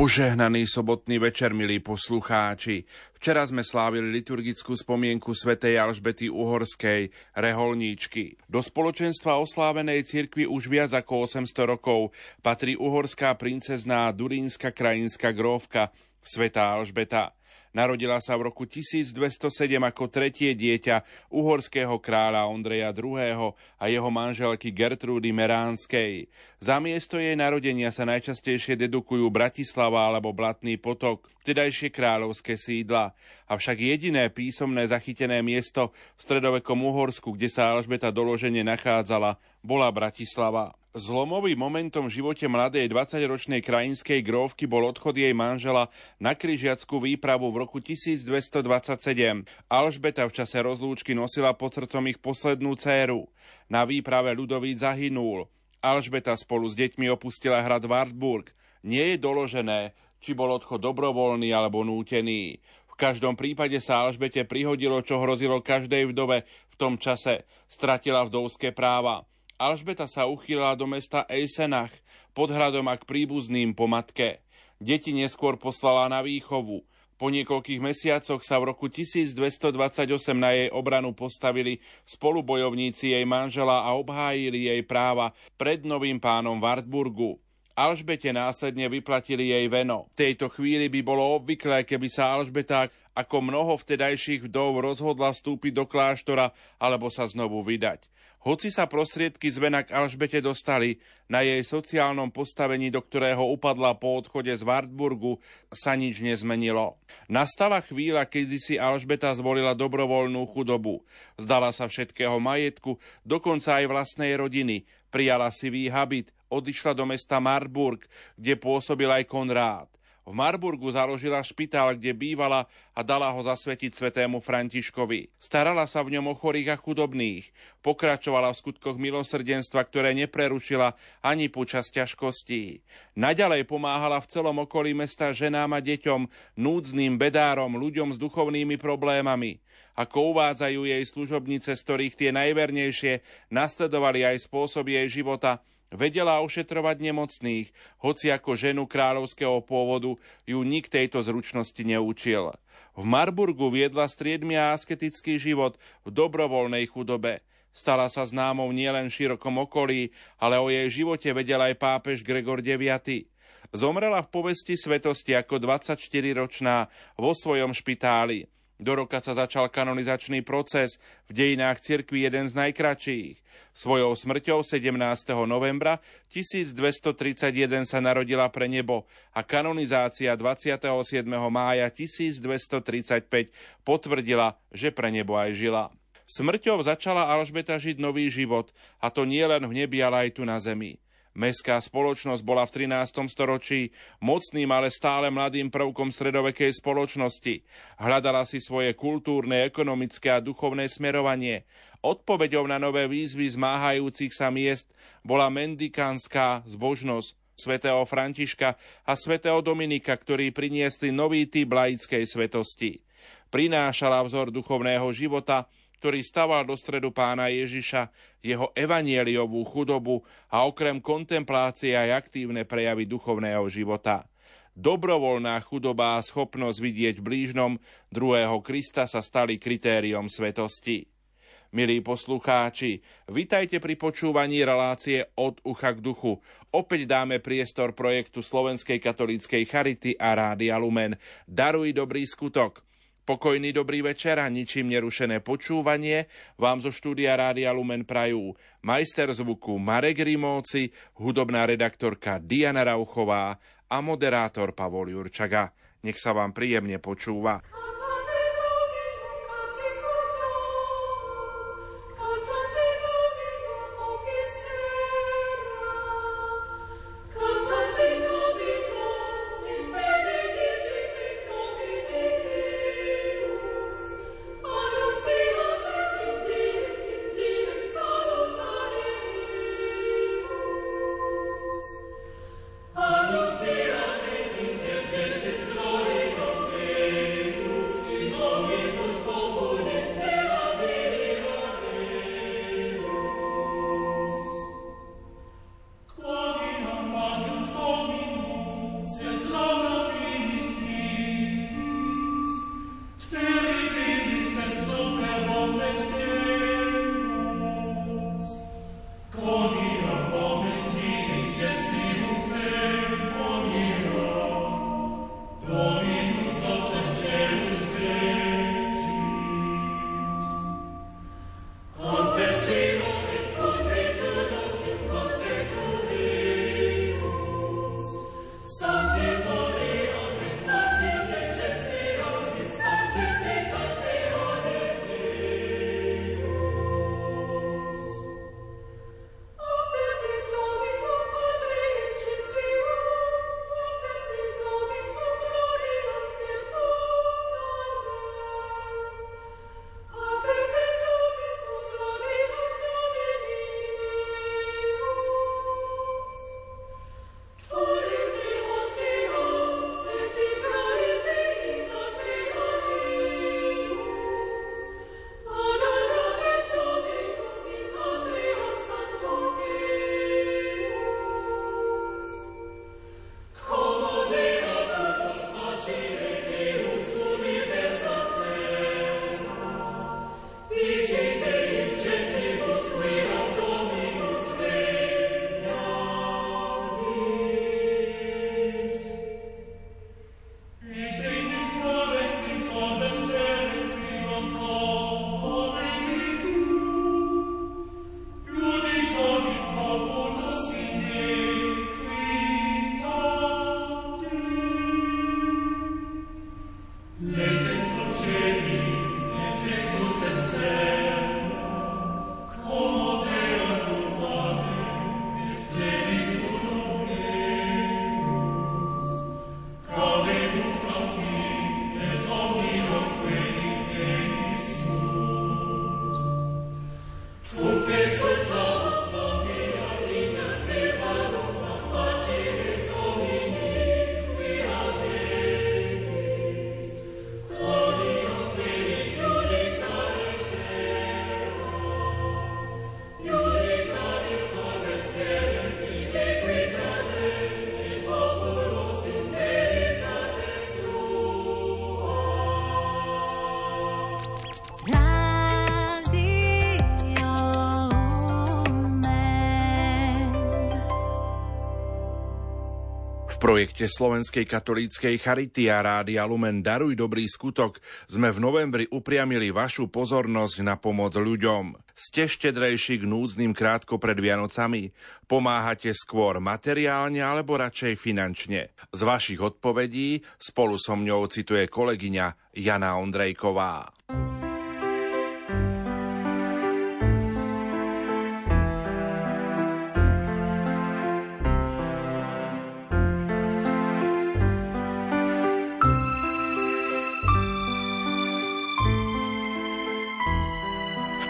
Požehnaný sobotný večer, milí poslucháči. Včera sme slávili liturgickú spomienku svätej Alžbety Uhorskej, reholníčky. Do spoločenstva oslávenej cirkvi už viac ako 800 rokov patrí uhorská princezná Durínska krajinská grófka, svätá Alžbeta. Narodila sa v roku 1207 ako tretie dieťa uhorského kráľa Ondreja II. A jeho manželky Gertrúdy Meránskej. Za miesto jej narodenia sa najčastejšie dedukujú Bratislava alebo Blatný potok, vtedajšie kráľovské sídla. Avšak jediné písomné zachytené miesto v stredovekom Uhorsku, kde sa Alžbeta doložene nachádzala, bola Bratislava. Zlomovým momentom v živote mladej 20-ročnej krajinskej grófky bol odchod jej manžela na križiackú výpravu v roku 1227. Alžbeta v čase rozlúčky nosila pod srdcom ich poslednú dcéru. Na výprave Ľudovít zahynul. Alžbeta spolu s deťmi opustila hrad Wartburg. Nie je doložené, či bol odchod dobrovoľný alebo nútený. V každom prípade sa Alžbete prihodilo, čo hrozilo každej vdove v tom čase. Stratila vdovské práva. Alžbeta sa uchýlila do mesta Eisenach pod hradom a k príbuzným po matke. Deti neskôr poslala na výchovu. Po niekoľkých mesiacoch sa v roku 1228 na jej obranu postavili spolubojovníci jej manžela a obhájili jej práva pred novým pánom Wartburgu. Alžbete následne vyplatili jej veno. V tejto chvíli by bolo obvyklé, keby sa Alžbeta ako mnoho vtedajších vdov rozhodla vstúpiť do kláštora alebo sa znovu vydať. Hoci sa prostriedky z vena k Alžbete dostali, na jej sociálnom postavení, do ktorého upadla po odchode z Wartburgu, sa nič nezmenilo. Nastala chvíľa, kedy si Alžbeta zvolila dobrovoľnú chudobu. Zdala sa všetkého majetku, dokonca aj vlastnej rodiny. Prijala sivý habit, odišla do mesta Marburg, kde pôsobil aj Konrád. V Marburgu založila špitál, kde bývala a dala ho zasvetiť svätému Františkovi. Starala sa v ňom o chorých a chudobných. Pokračovala v skutkoch milosrdenstva, ktoré neprerušila ani počas ťažkostí. Naďalej pomáhala v celom okolí mesta ženám a deťom, núdznym, bedárom, ľuďom s duchovnými problémami. Ako uvádzajú jej služobnice, z ktorých tie najvernejšie nasledovali aj spôsob jej života, vedela ošetrovať nemocných, hoci ako ženu kráľovského pôvodu ju nik tejto zručnosti neučil. V Marburgu viedla striedmy a asketický život v dobrovoľnej chudobe. Stala sa známou nielen v širokom okolí, ale o jej živote vedel aj pápež Gregor IX. Zomrela v povesti svetosti ako 24-ročná vo svojom špitáli. Do roka sa začal kanonizačný proces, v dejinách cirkvi jeden z najkratších. Svojou smrťou 17. novembra 1231 sa narodila pre nebo a kanonizácia 27. mája 1235 potvrdila, že pre nebo aj žila. Smrťou začala Alžbeta žiť nový život, a to nie len v nebi, ale aj tu na zemi. Mestská spoločnosť bola v 13. storočí mocným, ale stále mladým prvkom stredovekej spoločnosti. Hľadala si svoje kultúrne, ekonomické a duchovné smerovanie. Odpoveďou na nové výzvy zmáhajúcich sa miest bola mendikánska zbožnosť svätého Františka a svätého Dominika, ktorí priniesli nový typ laickej svetosti. Prinášala vzor duchovného života, ktorý staval do stredu pána Ježiša, jeho evanjeliovú chudobu a okrem kontemplácie aj aktívne prejavy duchovného života. Dobrovoľná chudoba a schopnosť vidieť blížnom druhého Krista sa stali kritériom svetosti. Milí poslucháči, vitajte pri počúvaní relácie Od ucha k duchu. Opäť dáme priestor projektu Slovenskej katolíckej charity a Rádia Lumen. Daruj dobrý skutok. Pokojný dobrý večer a ničím nerušené počúvanie vám zo štúdia Rádia Lumen prajú majster zvuku Marek Rimóci, hudobná redaktorka Diana Rauchová a moderátor Pavol Jurčaga. Nech sa vám príjemne počúva. V projekte Slovenskej katolíckej charity a Rádia Lumen Daruj dobrý skutok sme v novembri upriamili vašu pozornosť na pomoc ľuďom. Ste štedrejší k núdznym krátko pred Vianocami? Pomáhate skôr materiálne alebo radšej finančne? Z vašich odpovedí spolu so mňou cituje kolegyňa Jana Ondrejková.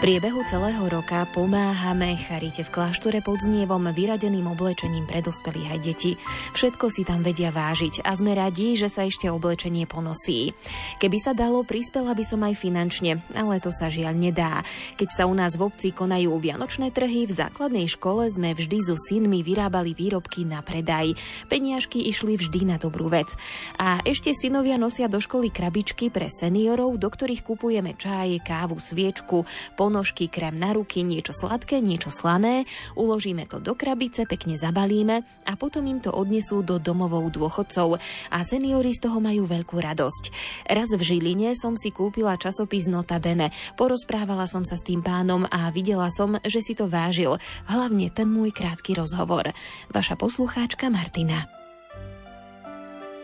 V priebehu celého roka pomáhame Charite v kláštore pod znievom vyradeným oblečením pre dospelých aj detí. Všetko si tam vedia vážiť a sme radi, že sa ešte oblečenie ponosí. Keby sa dalo, prispela by som aj finančne, ale to sa žiaľ nedá. Keď sa u nás v obci konajú vianočné trhy, v základnej škole sme vždy so synmi vyrábali výrobky na predaj. Peniažky išli vždy na dobrú vec. A ešte synovia nosia do školy krabičky pre seniorov, do ktorých kupujeme čaje, kávu, sviečku, ponožky, krém na ruky, niečo sladké, niečo slané, uložíme to do krabice, pekne zabalíme a potom im to odnesú do domovov dôchodcov a seniori z toho majú veľkú radosť. Raz v Žiline som si kúpila časopis Nota bene, porozprávala som sa s tým pánom a videla som, že si to vážil, hlavne ten môj krátky rozhovor. Vaša poslucháčka Martina.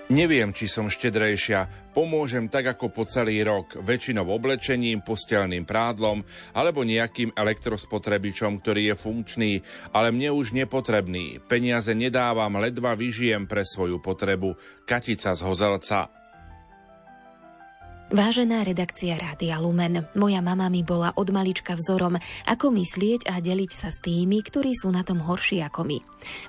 Neviem, či som štedrejšia. Pomôžem tak ako po celý rok, väčšinou oblečením, posteľným prádlom alebo nejakým elektrospotrebičom, ktorý je funkčný, ale mne už nepotrebný. Peniaze nedávam, ledva vyžijem pre svoju potrebu. Katica z Hozelca. Vážená redakcia Rádia Lumen, moja mama mi bola od malička vzorom, ako myslieť a deliť sa s tými, ktorí sú na tom horší ako my.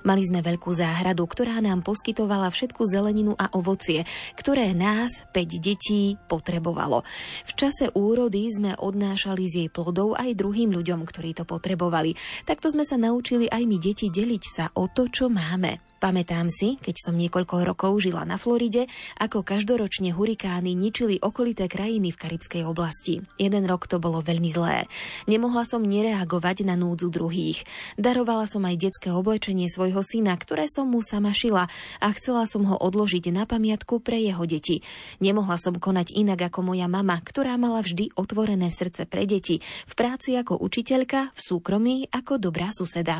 Mali sme veľkú záhradu, ktorá nám poskytovala všetku zeleninu a ovocie, ktoré nás, 5 detí, potrebovalo. V čase úrody sme odnášali z jej plodov aj druhým ľuďom, ktorí to potrebovali. Takto sme sa naučili aj my deti deliť sa o to, čo máme. Pamätám si, keď som niekoľko rokov žila na Floride, ako každoročne hurikány ničili okolité krajiny v karibskej oblasti. Jeden rok to bolo veľmi zlé. Nemohla som nereagovať na núdzu druhých. Darovala som aj detské oblečenie svojho syna, ktoré som mu sama šila a chcela som ho odložiť na pamiatku pre jeho deti. Nemohla som konať inak ako moja mama, ktorá mala vždy otvorené srdce pre deti, v práci ako učiteľka, v súkromí ako dobrá suseda.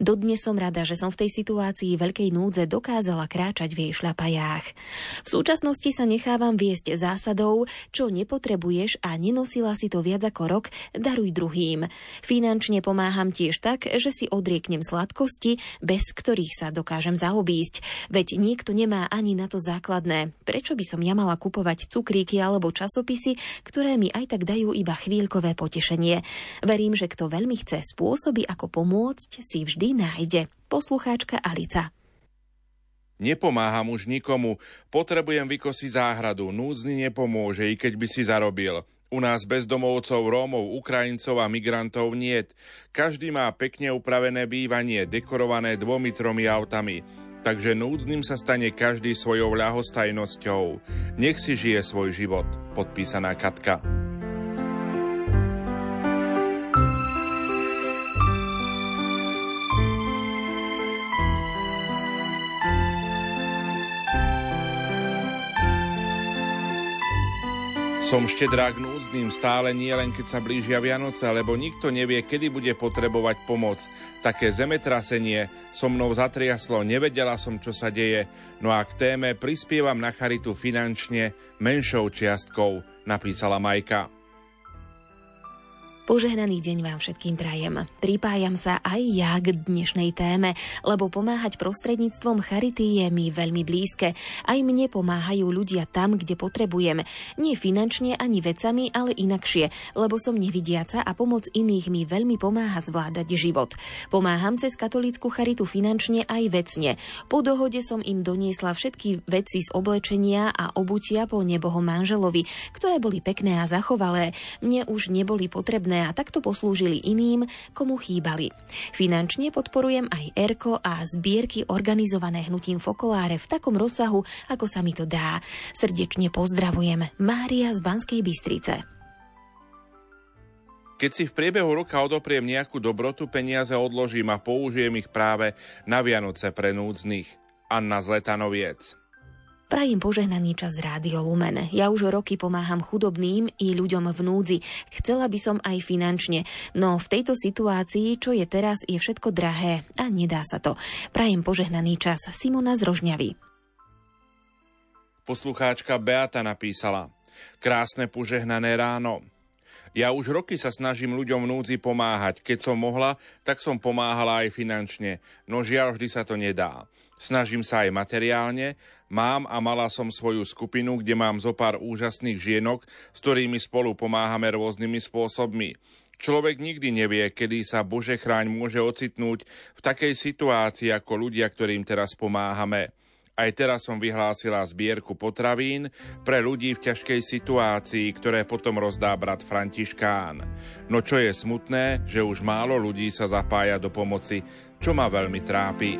Dodnes som rada, že som v tej situácii veľkej núdze dokázala kráčať v jej šľapajách. V súčasnosti sa nechávam viesť zásadou, čo nepotrebuješ a nenosila si to viac ako rok, daruj druhým. Finančne pomáham tiež tak, že si odrieknem sladkosti, bez ktorých sa dokážem zaobísť. Veď niekto nemá ani na to základné. Prečo by som ja mala kupovať cukríky alebo časopisy, ktoré mi aj tak dajú iba chvíľkové potešenie? Verím, že kto veľmi chce spôsoby, ako pomôcť, si vždy nájde. Poslucháčka Alica. Nepomáham už nikomu. Potrebujem vykosiť záhradu. Núdzni nepomôže, i keď by si zarobil. U nás bezdomovcov, Rómov, Ukrajincov a migrantov niet. Každý má pekne upravené bývanie, dekorované 2-3 autami. Takže núdznym sa stane každý svojou ľahostajnosťou. Nech si žije svoj život. Podpísaná Katka. Som štedrá k núdznym stále, nie len keď sa blížia Vianoce, lebo nikto nevie, kedy bude potrebovať pomoc. Také zemetrasenie so mnou zatriaslo, nevedela som, čo sa deje. No a k téme prispievam na charitu finančne menšou čiastkou, napísala Majka. Požehnaný deň vám všetkým prajem. Pripájam sa aj ja k dnešnej téme, lebo pomáhať prostredníctvom charity je mi veľmi blízke. Aj mne pomáhajú ľudia tam, kde potrebujem. Nie finančne ani vecami, ale inakšie, lebo som nevidiaca a pomoc iných mi veľmi pomáha zvládať život. Pomáham cez katolícku charitu finančne aj vecne. Po dohode som im doniesla všetky veci z oblečenia a obutia po nebohom manželovi, ktoré boli pekné a zachovalé. Mne už neboli potrebné a takto poslúžili iným, komu chýbali. Finančne podporujem aj ERKO a zbierky organizované hnutím Fokoláre v takom rozsahu, ako sa mi to dá. Srdečne pozdravujem. Mária z Banskej Bystrice. Keď si v priebehu roka odopriem nejakú dobrotu, peniaze odložím a použijem ich práve na Vianoce pre núdznych. Anna z Letanoviec. Prajem požehnaný čas Rádio Lumen. Ja už roky pomáham chudobným i ľuďom v núdzi. Chcela by som aj finančne, no v tejto situácii, čo je teraz, je všetko drahé a nedá sa to. Prajem požehnaný čas. Simona z Rožňavy. Poslucháčka Beata napísala: Krásne požehnané ráno. Ja už roky sa snažím ľuďom v núdzi pomáhať. Keď som mohla, tak som pomáhala aj finančne. No žiaľ, vždy sa to nedá. Snažím sa aj materiálne. Mám a mala som svoju skupinu, kde mám zo pár úžasných žienok, s ktorými spolu pomáhame rôznymi spôsobmi. Človek nikdy nevie, kedy sa Bože chráň môže ocitnúť v takej situácii ako ľudia, ktorým teraz pomáhame. Aj teraz som vyhlásila zbierku potravín pre ľudí v ťažkej situácii, ktoré potom rozdá brat Františkán. No čo je smutné, že už málo ľudí sa zapája do pomoci, čo ma veľmi trápi.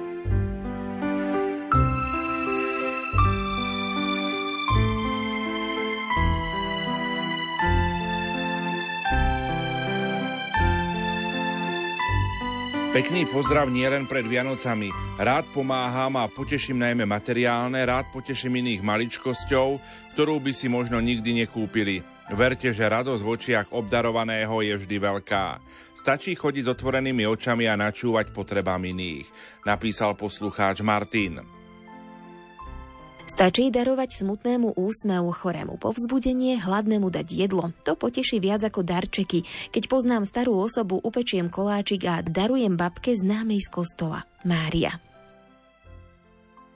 Pekný pozdrav nielen pred Vianocami. Rád pomáham a poteším najmä materiálne, rád poteším iných maličkosťou, ktorú by si možno nikdy nekúpili. Verte, že radosť v očiach obdarovaného je vždy veľká. Stačí chodiť s otvorenými očami a načúvať potrebám iných, napísal poslucháč Martin. Stačí darovať smutnému úsmevu, chorému povzbudenie, hladnému dať jedlo. To poteší viac ako darčeky. Keď poznám starú osobu, upečiem koláčik a darujem babke známej z kostola. Mária.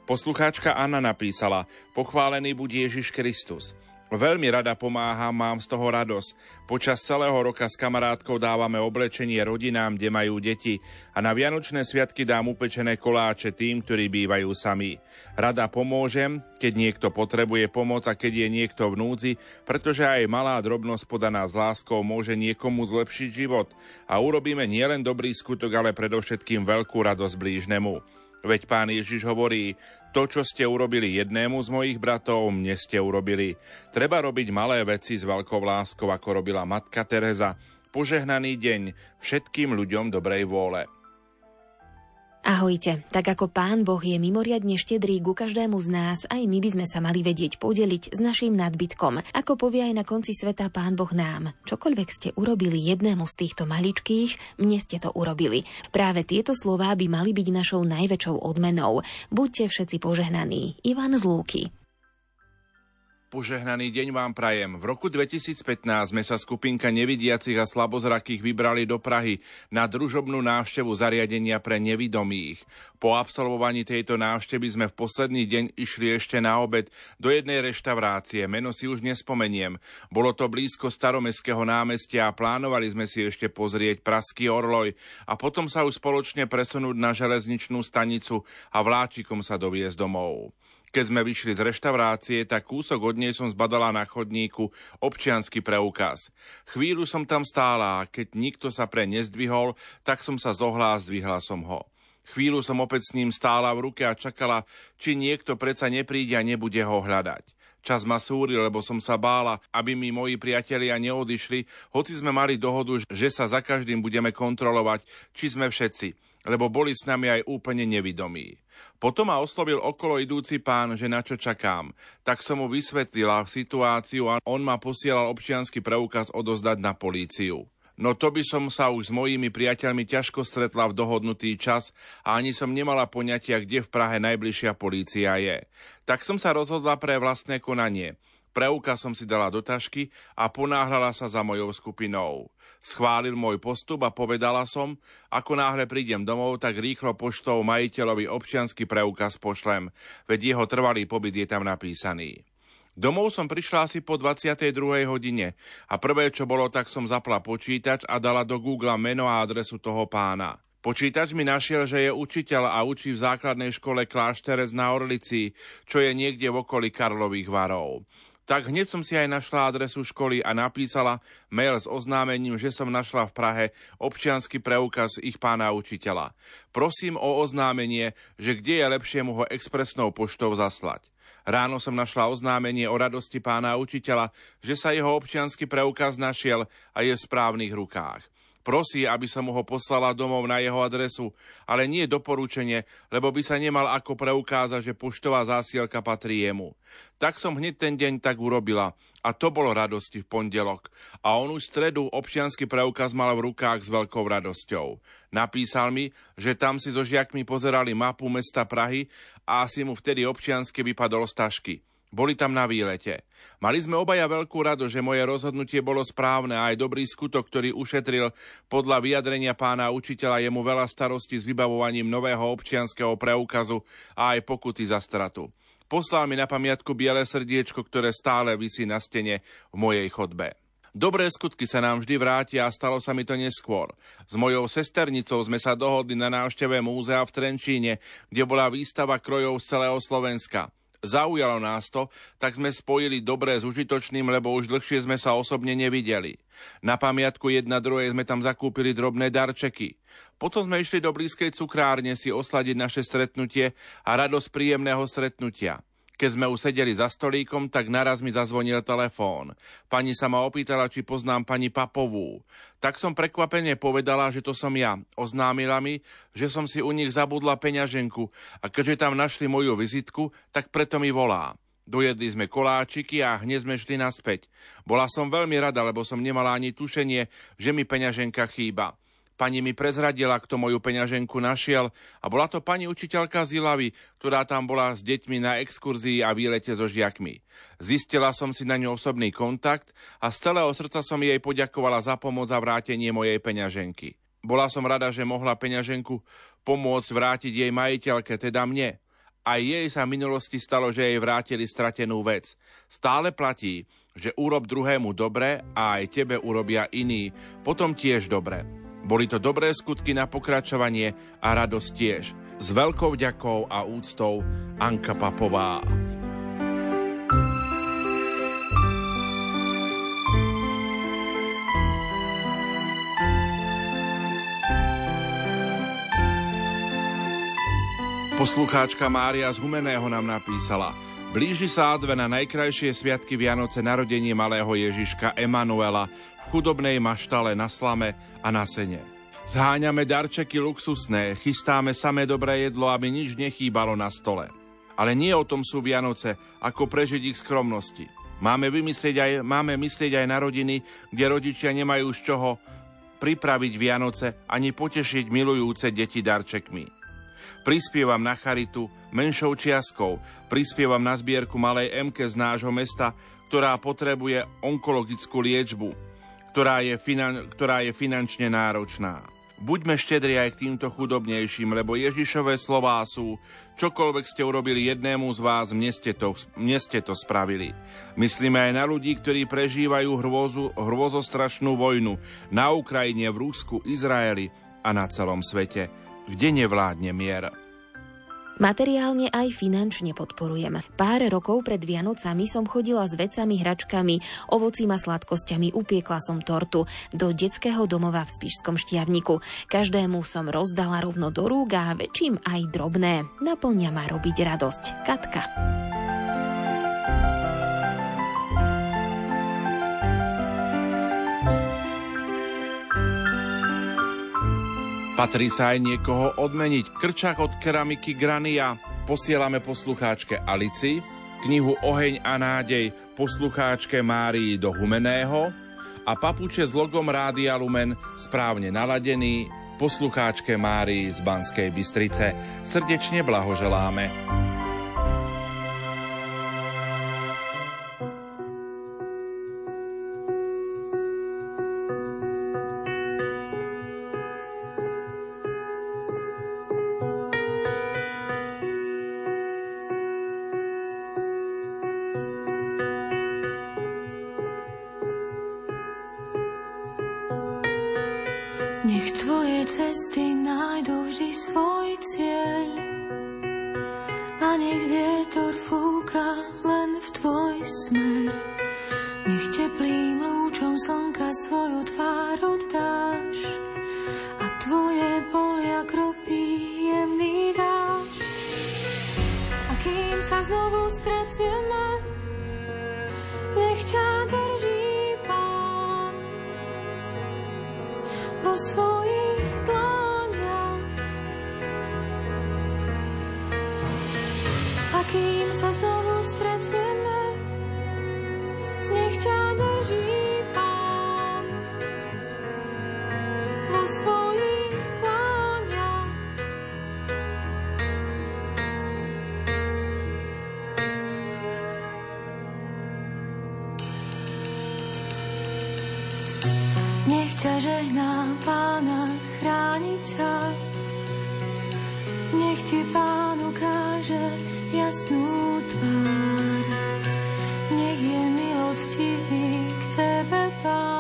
Poslucháčka Anna napísala: Pochválený buď Ježiš Kristus. Veľmi rada pomáham, mám z toho radosť. Počas celého roka s kamarátkou dávame oblečenie rodinám, kde majú deti, a na vianočné sviatky dám upečené koláče tým, ktorí bývajú sami. Rada pomôžem, keď niekto potrebuje pomoc a keď je niekto v núdzi, pretože aj malá drobnosť podaná s láskou môže niekomu zlepšiť život a urobíme nielen dobrý skutok, ale predovšetkým veľkú radosť blížnemu. Veď Pán Ježiš hovorí: To, čo ste urobili jednému z mojich bratov, mne ste urobili. Treba robiť malé veci s veľkou láskou, ako robila matka Tereza. Požehnaný deň všetkým ľuďom dobrej vôle. Ahojte, tak ako Pán Boh je mimoriadne štedrý ku každému z nás, aj my by sme sa mali vedieť podeliť s naším nadbytkom. Ako povie aj na konci sveta Pán Boh nám: Čokoľvek ste urobili jednému z týchto maličkých, mne ste to urobili. Práve tieto slová by mali byť našou najväčšou odmenou. Buďte všetci požehnaní. Ivan z Lúky. Požehnaný deň vám prajem. V roku 2015 sme sa skupinka nevidiacich a slabozrakých vybrali do Prahy na družobnú návštevu zariadenia pre nevidomých. Po absolvovaní tejto návštevy sme v posledný deň išli ešte na obed do jednej reštaurácie, meno si už nespomeniem. Bolo to blízko Staromestského námestia a plánovali sme si ešte pozrieť Pražský orloj a potom sa už spoločne presunúť na železničnú stanicu a vláčikom sa doviesť domov. Keď sme vyšli z reštaurácie, tak kúsok od nej som zbadala na chodníku občiansky preukaz. Chvíľu som tam stála a keď nikto sa pre nezdvihol, tak som sa zohla a zdvihla som ho. Chvíľu som opäť s ním stála v ruke a čakala, či niekto predsa nepríde a nebude ho hľadať. Čas ma súril, lebo som sa bála, aby mi moji priatelia neodišli, hoci sme mali dohodu, že sa za každým budeme kontrolovať, či sme všetci, lebo boli s nami aj úplne nevidomí. Potom ma oslovil okolo idúci pán, že na čo čakám. Tak som mu vysvetlila situáciu a on ma posielal občiansky preukaz odozdať na políciu. No to by som sa už s mojimi priateľmi ťažko stretla v dohodnutý čas a ani som nemala poňatia, kde v Prahe najbližšia polícia je. Tak som sa rozhodla pre vlastné konanie. Preukaz som si dala do tašky a ponáhľala sa za mojou skupinou. Schválil môj postup a povedala som: Ako náhle prídem domov, tak rýchlo poštou majiteľovi občiansky preukaz pošlem, veď jeho trvalý pobyt je tam napísaný. Domov som prišla asi po 22. hodine a prvé, čo bolo, tak som zapla počítač a dala do Google meno a adresu toho pána. Počítač mi našiel, že je učiteľ a učí v základnej škole Klášterec na Orlici, čo je niekde v okolí Karlových Varov. Tak hneď som si aj našla adresu školy a napísala mail s oznámením, že som našla v Prahe občiansky preukaz ich pána učiteľa. Prosím o oznámenie, že kde je lepšie mu ho expresnou poštou zaslať. Ráno som našla oznámenie o radosti pána učiteľa, že sa jeho občiansky preukaz našiel a je v správnych rukách. Prosí, aby som mu ho poslala domov na jeho adresu, ale nie doporučenie, lebo by sa nemal ako preukázať, že poštová zásielka patrí jemu. Tak som hneď ten deň tak urobila a to bolo radosti v pondelok. A on už v stredu občiansky preukaz mal v rukách s veľkou radosťou. Napísal mi, že tam si so žiakmi pozerali mapu mesta Prahy a asi mu vtedy občiansky vypadol z tašky. Boli tam na výlete. Mali sme obaja veľkú radosť, že moje rozhodnutie bolo správne a aj dobrý skutok, ktorý ušetril podľa vyjadrenia pána učiteľa jemu veľa starostí s vybavovaním nového občianskeho preukazu a aj pokuty za stratu. Poslal mi na pamiatku biele srdiečko, ktoré stále visí na stene v mojej chodbe. Dobré skutky sa nám vždy vrátia a stalo sa mi to neskôr. S mojou sesternicou sme sa dohodli na návšteve múzea v Trenčíne, kde bola výstava krojov z celého Slovenska. Zaujalo nás to, tak sme spojili dobré s užitočným, lebo už dlhšie sme sa osobne nevideli. Na pamiatku jedna druhej sme tam zakúpili drobné darčeky. Potom sme išli do blízkej cukrárne si osladiť naše stretnutie a radosť príjemného stretnutia. Keď sme už sedeli za stolíkom, tak naraz mi zazvonil telefón. Pani sa ma opýtala, či poznám pani Papovú. Tak som prekvapene povedala, že to som ja. Oznámila mi, že som si u nich zabudla peňaženku a keďže tam našli moju vizitku, tak preto mi volá. Dojedli sme koláčiky a hneď sme šli naspäť. Bola som veľmi rada, lebo som nemala ani tušenie, že mi peňaženka chýba. Pani mi prezradila, kto moju peňaženku našiel a bola to pani učiteľka z Ilavy, ktorá tam bola s deťmi na exkurzii a výlete so žiakmi. Zistila som si na ňu osobný kontakt a z celého srdca som jej poďakovala za pomoc a vrátenie mojej peňaženky. Bola som rada, že mohla peňaženku pomôcť vrátiť jej majiteľke, teda mne. Aj jej sa v minulosti stalo, že jej vrátili stratenú vec. Stále platí, že urob druhému dobre a aj tebe urobia iní, potom tiež dobre. Boli to dobré skutky na pokračovanie a radosť tiež. S veľkou vďakou a úctou Anka Papová. Poslucháčka Mária z Humenného nám napísala: blíži sa advent na najkrajšie sviatky Vianoce, narodenie malého Ježiška Emanuela, chudobnej maštale na slame a na sene. Zháňame darčeky luxusné, chystáme samé dobré jedlo, aby nič nechýbalo na stole. Ale nie o tom sú Vianoce, ako prežiť ich skromnosti. Máme myslieť aj na rodiny, kde rodičia nemajú z čoho pripraviť Vianoce ani potešiť milujúce deti darčekmi. Prispievam na charitu menšou čiastkou, prispievam na zbierku malej Emke z nášho mesta, ktorá potrebuje onkologickú liečbu, ktorá je finančne náročná. Buďme štedri aj k týmto chudobnejším, lebo Ježišové slová sú: čokoľvek ste urobili jednému z vás, mne ste to spravili. Myslíme aj na ľudí, ktorí prežívajú hrôzostrašnú vojnu na Ukrajine, v Rusku, Izraeli a na celom svete, kde nevládne mier. Materiálne aj finančne podporujem. Pár rokov pred Vianocami som chodila s vecami, hračkami, ovocím a sladkosťami, upiekla som tortu do detského domova v Spišskom Štiavniku. Každému som rozdala rovno do rúk a väčším aj drobné. Naplňa ma robiť radosť. Katka. Patrí sa aj niekoho odmeniť. Krčak od keramiky Grania posielame poslucháčke Alici, knihu Oheň a nádej poslucháčke Márii do Humenného a papuče s logom Rádia Lumen správne naladený poslucháčke Márii z Banskej Bystrice. Srdečne blahoželáme. Nech ťa žehná Pána, chráni ťa. Nech ti Pán ukáže jasnú tvár. Nech je milostivý k tebe Pán.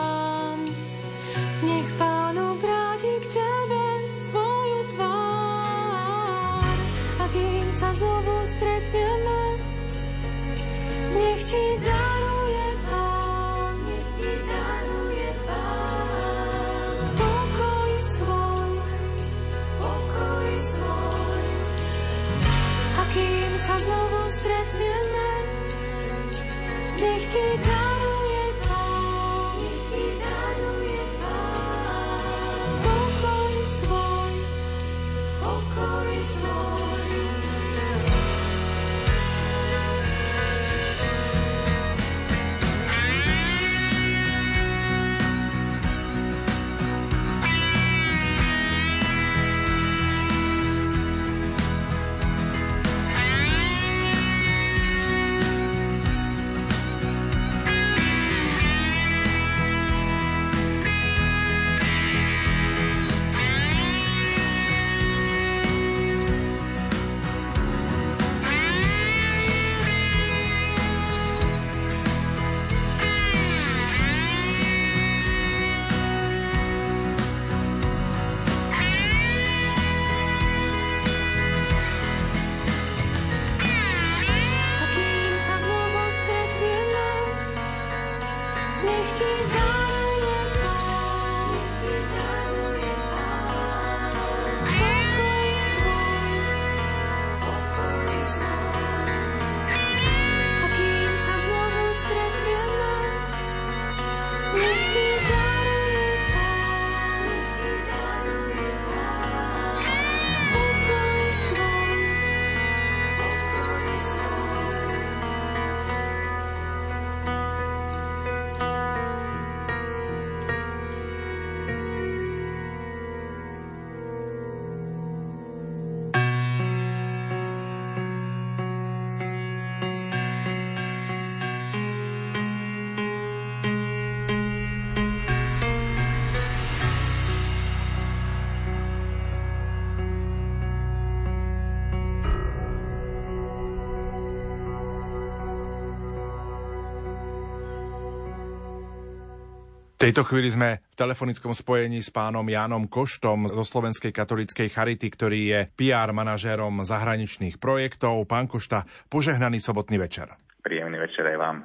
V tejto chvíli sme v telefonickom spojení s pánom Jánom Koštom zo Slovenskej katolíckej charity, ktorý je PR manažérom zahraničných projektov. Pán Košta, požehnaný sobotný večer. Príjemný večer aj vám.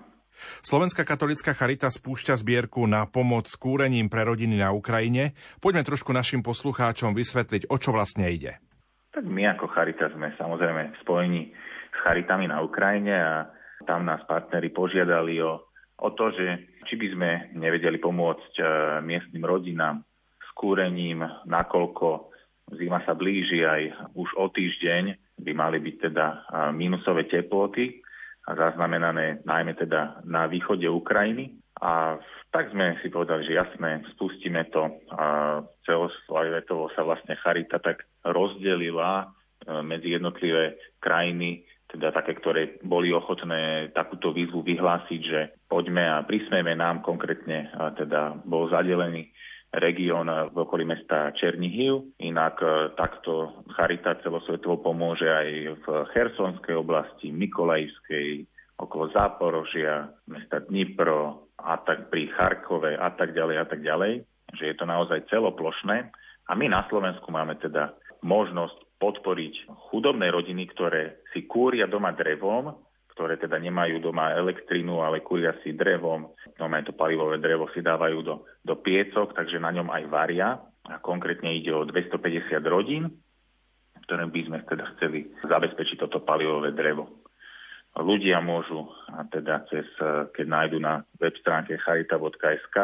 Slovenská katolícka charita spúšťa zbierku na pomoc s kúrením pre rodiny na Ukrajine. Poďme trošku našim poslucháčom vysvetliť, o čo vlastne ide. Tak my ako charita sme samozrejme spojení s charitami na Ukrajine a tam nás partneri požiadali o to, že či by sme nevedeli pomôcť miestnym rodinám s kúrením, nakoľko zima sa blíži aj už o týždeň, by mali byť teda mínusové teploty zaznamenané najmä teda na východe Ukrajiny. A tak sme si povedali, že jasné, spustíme to. Celosvetovo sa vlastne charita tak rozdelila medzi jednotlivé krajiny, teda také, ktoré boli ochotné takúto výzvu vyhlásiť, že poďme a prismejme nám konkrétne, teda bol zadelený región v okolí mesta Černihiv. Inak takto charita celosvetovo pomôže aj v Chersonskej oblasti, Mikolajskej, okolo Záporožia, mesta Dnipro, a tak pri Charkove a tak ďalej, že je to naozaj celoplošné. A my na Slovensku máme teda možnosť podporiť chudobné rodiny, ktoré si kúria doma drevom, ktoré teda nemajú doma elektrinu, ale kúria si drevom. Doma to palivové drevo si dávajú do piecok, takže na ňom aj varia. A konkrétne ide o 250 rodín, ktorým by sme teda chceli zabezpečiť toto palivové drevo. Ľudia môžu, a teda keď nájdu na web stránke charita.sk,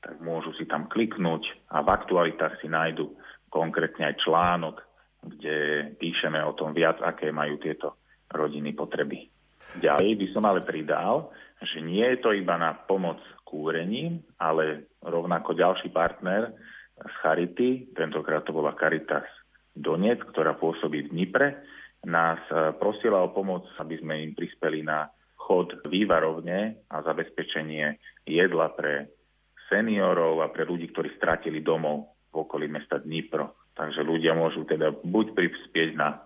tak môžu si tam kliknúť a v aktualitách si nájdu konkrétne aj článok, kde píšeme o tom viac, aké majú tieto rodiny potreby. Ďalej by som ale pridal, že nie je to iba na pomoc kúrením, ale rovnako ďalší partner z charity, tentokrát to bola Caritas Donetsk, ktorá pôsobí v Dnipre, nás prosila o pomoc, aby sme im prispeli na chod vývarovne a zabezpečenie jedla pre seniorov a pre ľudí, ktorí stratili domov v okolí mesta Dnipro. Takže ľudia môžu teda buď prispieť na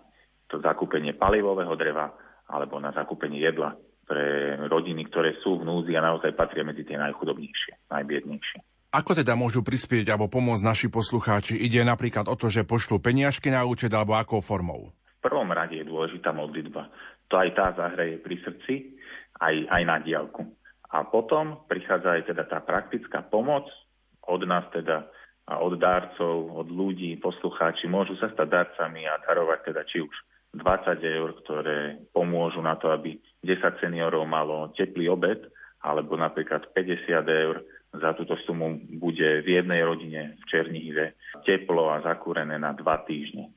to zakúpenie palivového dreva, alebo na zakúpenie jedla pre rodiny, ktoré sú v núdzi a naozaj patria medzi tie najchudobnejšie, najbiednejšie. Ako teda môžu prispieť alebo pomôcť naši poslucháči? Ide napríklad o to, že pošlú peniažky na účet, alebo akou formou? V prvom rade je dôležitá modlitba. To aj tá zahreje pri srdci. aj na diaľku. A potom prichádza aj teda tá praktická pomoc od nás teda a od dárcov, od ľudí, poslucháči môžu sa stať darcami a darovať teda či už 20 eur, ktoré pomôžu na to, aby 10 seniorov malo teplý obed, alebo napríklad 50 eur za túto sumu bude v jednej rodine v Černihive teplo a zakúrené na 2 týždne.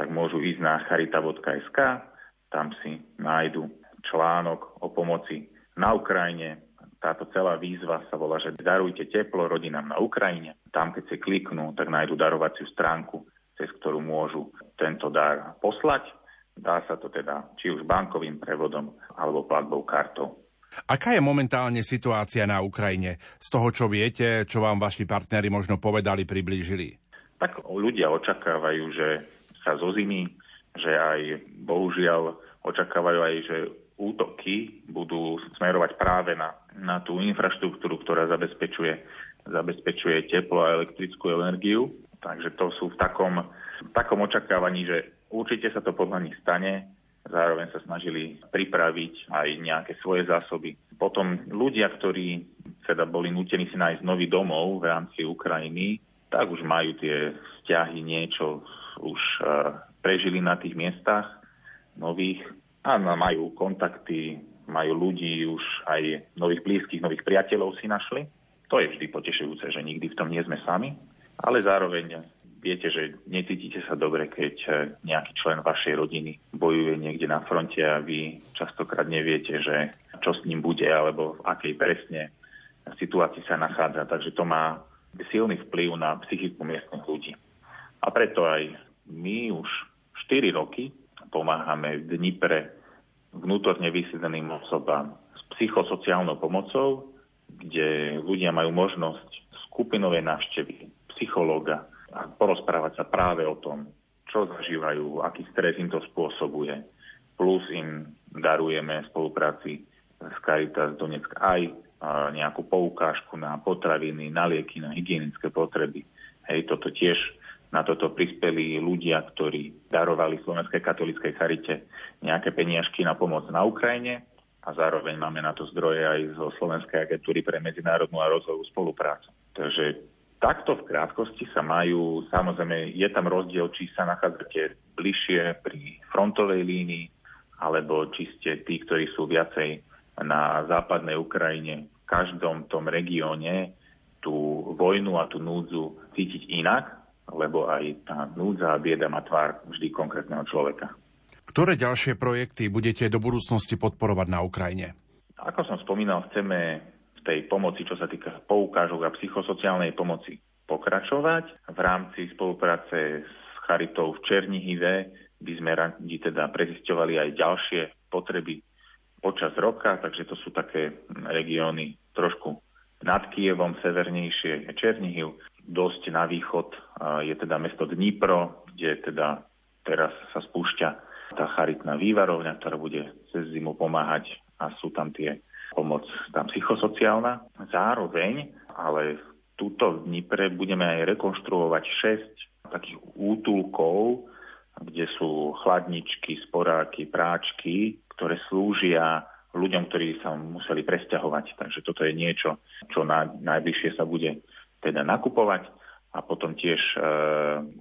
Tak môžu ísť na charita.sk, tam si nájdu článok o pomoci na Ukrajine. Táto celá výzva sa volá, že darujte teplo rodinám na Ukrajine. Tam, keď si kliknú, tak nájdú darovaciu stránku, cez ktorú môžu tento dar poslať. Dá sa to teda či už bankovým prevodom, alebo platbou kartou. Aká je momentálne situácia na Ukrajine? Z toho, čo viete, čo vám vaši partneri možno povedali, priblížili? Tak ľudia očakávajú, že sa zozimí, že aj bohužiaľ očakávajú aj, že útoky budú smerovať práve na tú infraštruktúru, ktorá zabezpečuje teplo a elektrickú energiu. Takže to sú v takom očakávaní, že určite sa to podľa nich stane. Zároveň sa snažili pripraviť aj nejaké svoje zásoby. Potom ľudia, ktorí teda boli nútení si nájsť nový domov v rámci Ukrajiny, tak už majú tie vzťahy, niečo už prežili na tých miestach nových. Áno, majú kontakty, majú ľudí, už aj nových blízkych, nových priateľov si našli. To je vždy potešujúce, že nikdy v tom nie sme sami. Ale zároveň viete, že necítite sa dobre, keď nejaký člen vašej rodiny bojuje niekde na fronte a vy častokrát neviete, že čo s ním bude alebo v akej presne situácii sa nachádza. Takže to má silný vplyv na psychiku miestnych ľudí. A preto aj my už 4 roky pomáhame v Dnipre vnútorne vysídleným osobám s psychosociálnou pomocou, kde ľudia majú možnosť skupinovej návštevy psychológa a porozprávať sa práve o tom, čo zažívajú, aký stres im to spôsobuje. Plus im darujeme v spolupráci s Caritas Donetsk aj nejakú poukážku na potraviny, na lieky, na hygienické potreby. Hej, toto tiež. Na toto prispeli ľudia, ktorí darovali Slovenskej katolíckej charite nejaké peniažky na pomoc na Ukrajine a zároveň máme na to zdroje aj zo Slovenskej agentúry pre medzinárodnú a rozvojovú spoluprácu. Takže takto v krátkosti sa majú, samozrejme je tam rozdiel, či sa nachádzate bližšie pri frontovej línii, alebo či ste tí, ktorí sú viacej na západnej Ukrajine. V každom tom regióne tú vojnu a tú núdzu cítiť inak, lebo aj tá núdza a bieda má tvár vždy konkrétneho človeka. Ktoré ďalšie projekty budete do budúcnosti podporovať na Ukrajine? Ako som spomínal, chceme v tej pomoci, čo sa týka poukážok a psychosociálnej pomoci, pokračovať. V rámci spolupráce s Charitou v Černihive by sme radi teda prezisťovali aj ďalšie potreby počas roka, takže to sú také regióny trošku nad Kievom, severnejšie je Černihiv. Dosť na východ je teda mesto Dnipro, kde teda teraz sa spúšťa tá charitná vývarovňa, ktorá bude cez zimu pomáhať a sú tam tie pomoc tam psychosociálna. Zároveň, ale tuto v Dnipre budeme aj rekonštruovať 6 takých útulkov, kde sú chladničky, sporáky, práčky, ktoré slúžia ľuďom, ktorí sa museli presťahovať. Takže toto je niečo, čo najbližšie sa bude teda nakupovať a potom tiež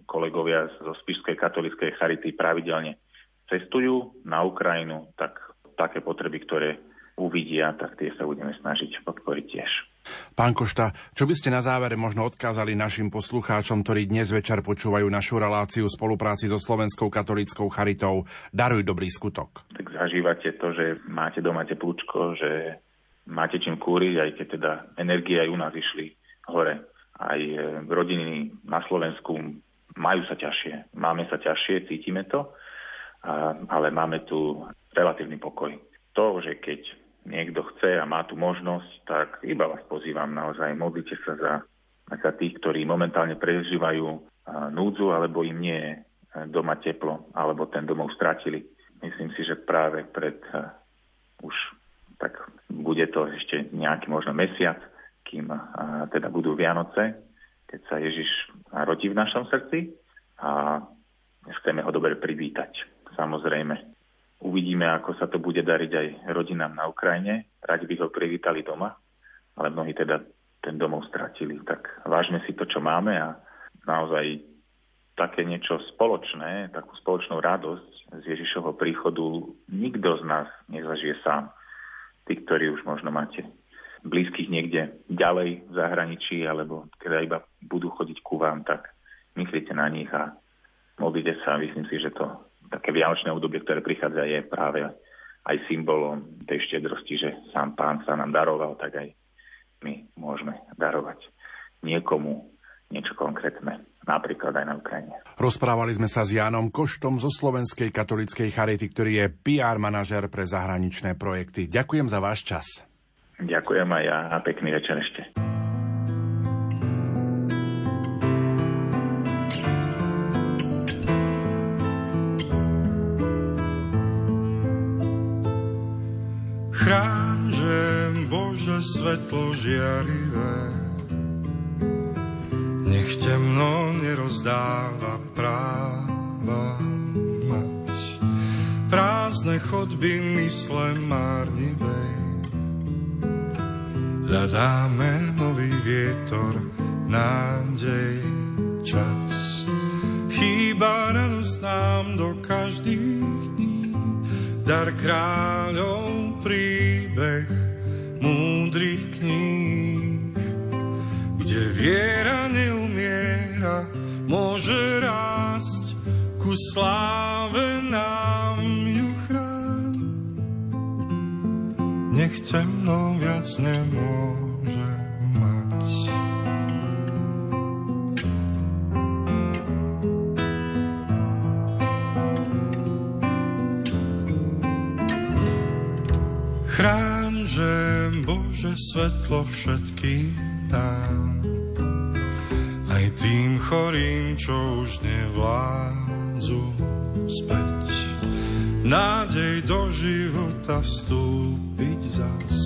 kolegovia zo Spišskej katolíckej charity pravidelne cestujú na Ukrajinu, tak také potreby, ktoré uvidia, tak tie sa budeme snažiť podporiť tiež. Pán Košta, čo by ste na závere možno odkázali našim poslucháčom, ktorí dnes večer počúvajú našu reláciu v spolupráci so Slovenskou katolíckou charitou Daruj dobrý skutok? Tak zažívate to, že máte doma teplúčko, že máte čím kúriť, aj keď teda energie aj u nás išli hore. Aj rodiny na Slovensku majú sa ťažšie. Máme sa ťažšie, cítime to, ale máme tu relatívny pokoj. To, že keď niekto chce a má tu možnosť, tak iba vás pozývam naozaj, modlite sa za tých, ktorí momentálne prežívajú núdzu, alebo im nie je doma teplo, alebo ten domov stratili. Myslím si, že práve pred už tak bude to ešte nejaký možno mesiac, kým teda budú Vianoce, keď sa Ježiš rodí v našom srdci a chceme ho dobre privítať. Samozrejme, Uvidíme, ako sa to bude dariť aj rodinám na Ukrajine. Radi by ho privítali doma, ale mnohí teda ten domov stratili. Tak vážme si to, čo máme a naozaj také niečo spoločné, takú spoločnú radosť z Ježišovho príchodu nikto z nás nezažije sám. Tí, ktorí už možno máte blízkych niekde ďalej v zahraničí, alebo keď iba budú chodiť ku vám, tak myslíte na nich a modlite sa. Myslím si, že to také vianočné obdobie, ktoré prichádza, je práve aj symbolom tej štedrosti, že sám Pán sa nám daroval, tak aj my môžeme darovať niekomu niečo konkrétne, napríklad aj na Ukrajine. Rozprávali sme sa s Jánom Koštom zo Slovenskej katolíckej charity, ktorý je PR manažér pre zahraničné projekty. Ďakujem za váš čas. Ďakujem aj ja a pekný večer ešte. Svetlo žiarivé, nech temno nerozdáva práva mať. Prázdne chodby mysle márnivej, hľadáme nový vietor, nádej, čas. Chýba radosť nám do každých dní, dar kráľov príbeh múdrych kníh, kde viera neumiera, môže rásť, ku sláve nám ju chráň. Nech temno viac nemôže mať. Chráň, že Bože, svetlo všetkým nám, aj tým chorým, čo už nevládzu späť. Nádej do života vstúpiť zas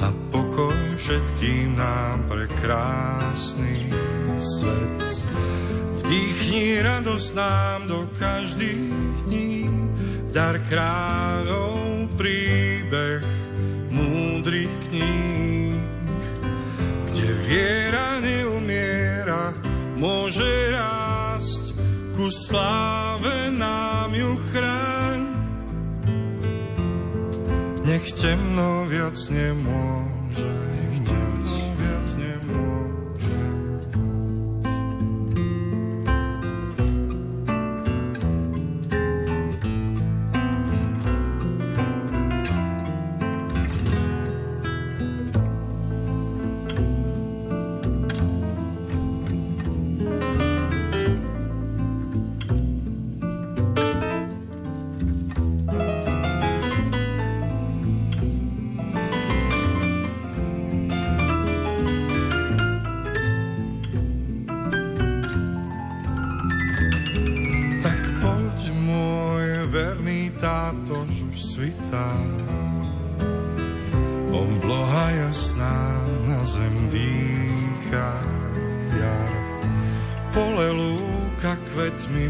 a pokoj všetkým nám pre krásny svet. Vdýchni radosť nám do každých dní, dar kráľov príbeh múdrych kníh, kde viera neumiera, môže rásť, ku sláve nám ju chráň. Nech temno viac nemôže, nech temno viac nemôže.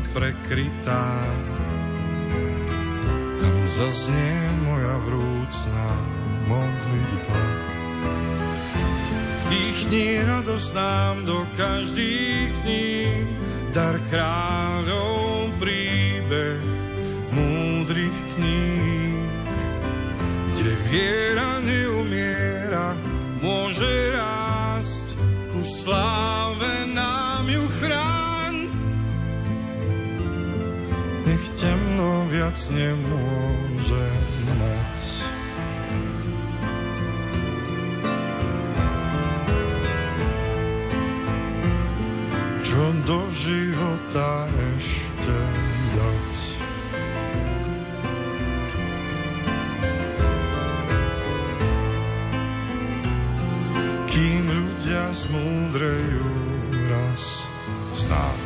Prekrytá, tam zaznie moja vrúcna modlitba. Vdýchni radosť nám do každých dní, dar kráľov príbeh múdrych kníh, kde viera neumiera, môže rásť, ku sláve nám ju chráň. Nech temno viac nemôže mať. Čo do života ešte dať? Kým ľudia zmúdrejú raz znáť.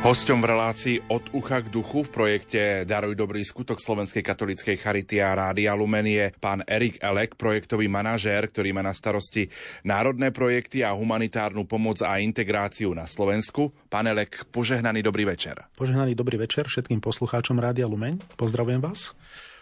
Hosťom v relácii Od ucha k duchu v projekte Daruj dobrý skutok Slovenskej katolíckej charity a Rádia Lumen je pán Erik Elek, projektový manažér, ktorý má na starosti národné projekty a humanitárnu pomoc a integráciu na Slovensku. Pán Elek, požehnaný dobrý večer. Požehnaný dobrý večer všetkým poslucháčom Rádia Lumen. Pozdravujem vás.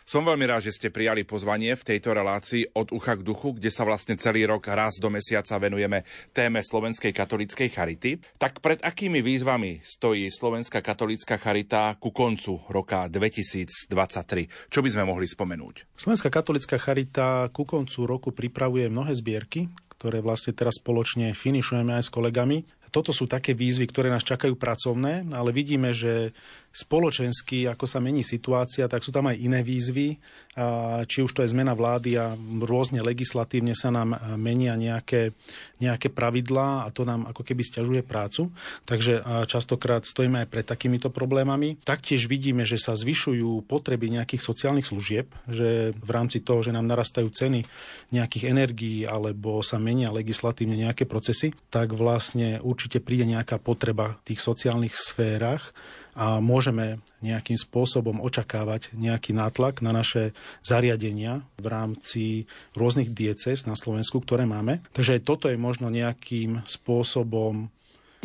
Som veľmi rád, že ste prijali pozvanie v tejto relácii Od ucha k duchu, kde sa vlastne celý rok raz do mesiaca venujeme téme Slovenskej katolíckej charity. Tak pred akými výzvami stojí Slovenská katolícka charita ku koncu roka 2023? Čo by sme mohli spomenúť? Slovenská katolícka charita ku koncu roku pripravuje mnohé zbierky, ktoré vlastne teraz spoločne finišujeme aj s kolegami. Toto sú také výzvy, ktoré nás čakajú pracovné, ale vidíme, že spoločensky, ako sa mení situácia, tak sú tam aj iné výzvy. Či už to je zmena vlády a rôzne legislatívne sa nám menia nejaké pravidlá a to nám ako keby sťažuje prácu. Takže častokrát stojíme aj pred takýmito problémami. Taktiež vidíme, že sa zvyšujú potreby nejakých sociálnych služieb, že v rámci toho, že nám narastajú ceny nejakých energií alebo sa menia legislatívne nejaké procesy, tak vlastne určite príde nejaká potreba v tých sociálnych sférach a môžeme nejakým spôsobom očakávať nejaký nátlak na naše zariadenia v rámci rôznych diecéz na Slovensku, ktoré máme. Takže aj toto je možno nejakým spôsobom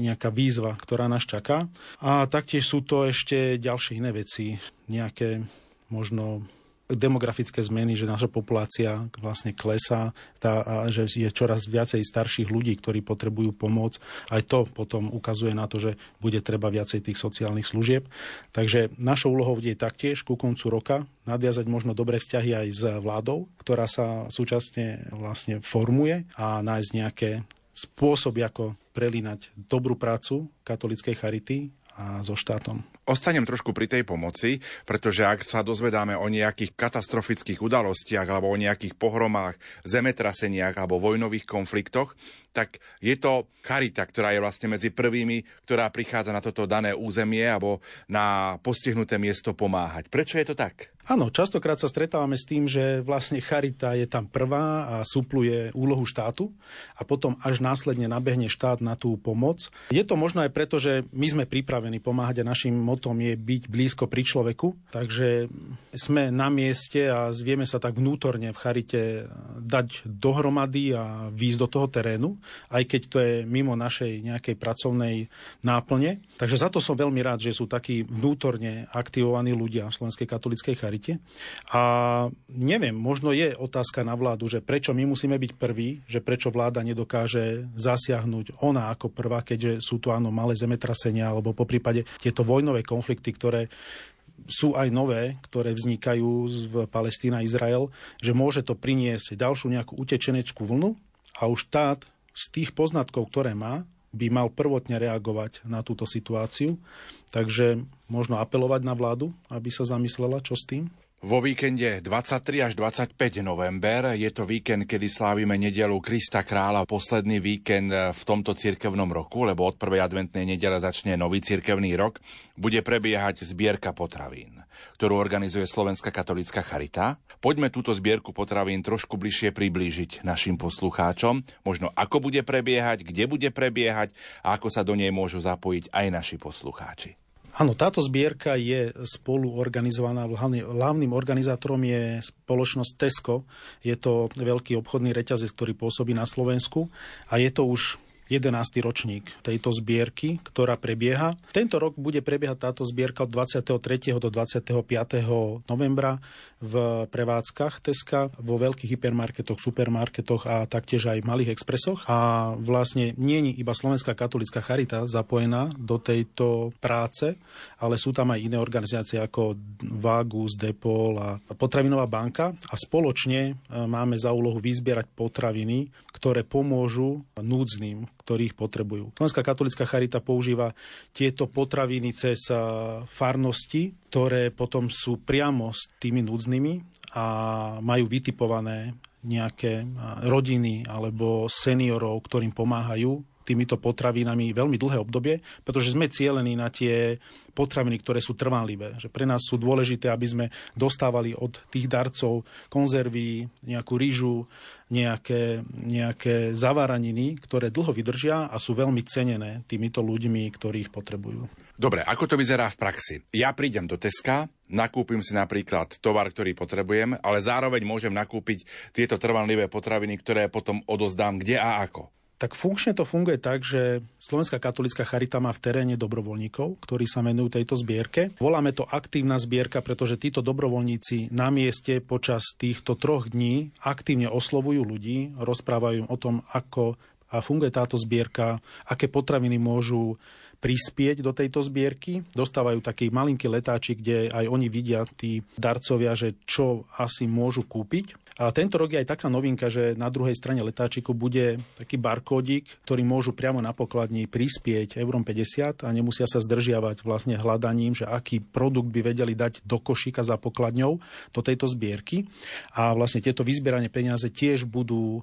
nejaká výzva, ktorá nás čaká. A taktiež sú to ešte ďalšie iné veci, nejaké možno demografické zmeny, že naša populácia vlastne klesá, že je čoraz viacej starších ľudí, ktorí potrebujú pomoc. Aj to potom ukazuje na to, že bude treba viacej tých sociálnych služieb. Takže našou úlohou je taktiež ku koncu roka nadviazať možno dobré vzťahy aj s vládou, ktorá sa súčasne vlastne formuje a nájsť nejaké spôsoby, ako prelínať dobrú prácu katolíckej charity a so štátom. Ostanem trošku pri tej pomoci, pretože ak sa dozvedáme o nejakých katastrofických udalostiach alebo o nejakých pohromách, zemetraseniach alebo vojnových konfliktoch, tak je to charita, ktorá je vlastne medzi prvými, ktorá prichádza na toto dané územie alebo na postihnuté miesto pomáhať. Prečo je to tak? Áno, častokrát sa stretávame s tým, že vlastne charita je tam prvá a supluje úlohu štátu a potom až následne nabehne štát na tú pomoc. Je to možno aj preto, že my sme pripravení pomáhať a našim motom je byť blízko pri človeku, takže sme na mieste a zvieme sa tak vnútorne v charite dať dohromady a výjsť do toho terénu, aj keď to je mimo našej nejakej pracovnej náplne. Takže za to som veľmi rád, že sú takí vnútorne aktivovaní ľudia v Slovenskej katolíckej charite. A neviem, možno je otázka na vládu, že prečo my musíme byť prví, že prečo vláda nedokáže zasiahnuť ona ako prvá, keďže sú tu áno malé zemetrasenia alebo poprípade tieto vojnové konflikty, ktoré sú aj nové, ktoré vznikajú v Palestína a Izrael, že môže to priniesť ďalšiu nejakú utečeneckú vlnu a už štát z tých poznatkov, ktoré má, by mal prvotne reagovať na túto situáciu. Takže možno apelovať na vládu, aby sa zamyslela, čo s tým. Vo víkende 23 až 25 november je to víkend, kedy slávime nedelu Krista Kráľa, posledný víkend v tomto cirkevnom roku, lebo od prvej adventnej nedele začne nový cirkevný rok. Bude prebiehať zbierka potravín, ktorú organizuje Slovenská katolícka charita. Poďme túto zbierku potravín trošku bližšie priblížiť našim poslucháčom, možno ako bude prebiehať, kde bude prebiehať a ako sa do nej môžu zapojiť aj naši poslucháči. Áno, táto zbierka je spoluorganizovaná, hlavným organizátorom je spoločnosť Tesco. Je to veľký obchodný reťazec, ktorý pôsobí na Slovensku a je to už 11. ročník tejto zbierky, ktorá prebieha. Tento rok bude prebiehať táto zbierka od 23. do 25. novembra v prevádzkach Teska, vo veľkých hypermarketoch, supermarketoch a taktiež aj malých expresoch. A vlastne nie je iba Slovenská katolícka charita zapojená do tejto práce, ale sú tam aj iné organizácie ako Vagus, Depol a Potravinová banka. A spoločne máme za úlohu vyzbierať potraviny, ktoré pomôžu núdznym, ktorých potrebujú. Slovenská katolícka charita používa tieto potraviny cez farnosti, ktoré potom sú priamo s tými núdznymi a majú vytipované nejaké rodiny alebo seniorov, ktorým pomáhajú týmito potravinami veľmi dlhé obdobie, pretože sme cielení na tie potraviny, ktoré sú trvanlivé. Že pre nás sú dôležité, aby sme dostávali od tých darcov konzervy, nejakú ryžu, nejaké zaváraniny, ktoré dlho vydržia a sú veľmi cenené týmito ľuďmi, ktorí ich potrebujú. Dobre, ako to vyzerá v praxi? Ja prídem do Teska, nakúpim si napríklad tovar, ktorý potrebujem, ale zároveň môžem nakúpiť tieto trvanlivé potraviny, ktoré potom odozdám kde a ako. Tak funkčne to funguje tak, že Slovenská katolícka charita má v teréne dobrovoľníkov, ktorí sa venujú tejto zbierke. Voláme to aktívna zbierka, pretože títo dobrovoľníci na mieste počas týchto 3 dní aktívne oslovujú ľudí, rozprávajú o tom, ako funguje táto zbierka, aké potraviny môžu prispieť do tejto zbierky. Dostávajú taký malinký letáčik, kde aj oni vidia tí darcovia, že čo asi môžu kúpiť. A tento rok je aj taká novinka, že na druhej strane letáčiku bude taký barkódik, ktorý môžu priamo na pokladni prispieť eurom 50 a nemusia sa zdržiavať vlastne hľadaním, že aký produkt by vedeli dať do košíka za pokladňou do tejto zbierky. A vlastne tieto vyzbierané peniaze tiež budú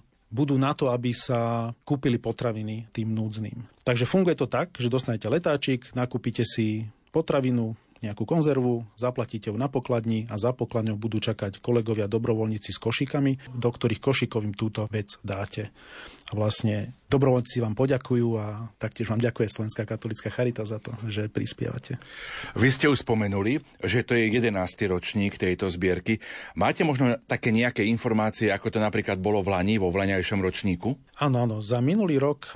na to, aby sa kúpili potraviny tým núdznym. Takže funguje to tak, že dostanete letáčik, nakúpite si potravinu, nejakú konzervu, zaplatíte ju na pokladni a za pokladňou budú čakať kolegovia dobrovoľníci s košíkami, do ktorých košíkovým túto vec dáte. A vlastne dobrovoľníci vám poďakujú a taktiež vám ďakuje Slovenská katolícka charita za to, že prispievate. Vy ste už spomenuli, že to je 11. ročník tejto zbierky. Máte možno také nejaké informácie, ako to napríklad bolo v Lani, vo vlaňajšom ročníku? Áno. Za minulý rok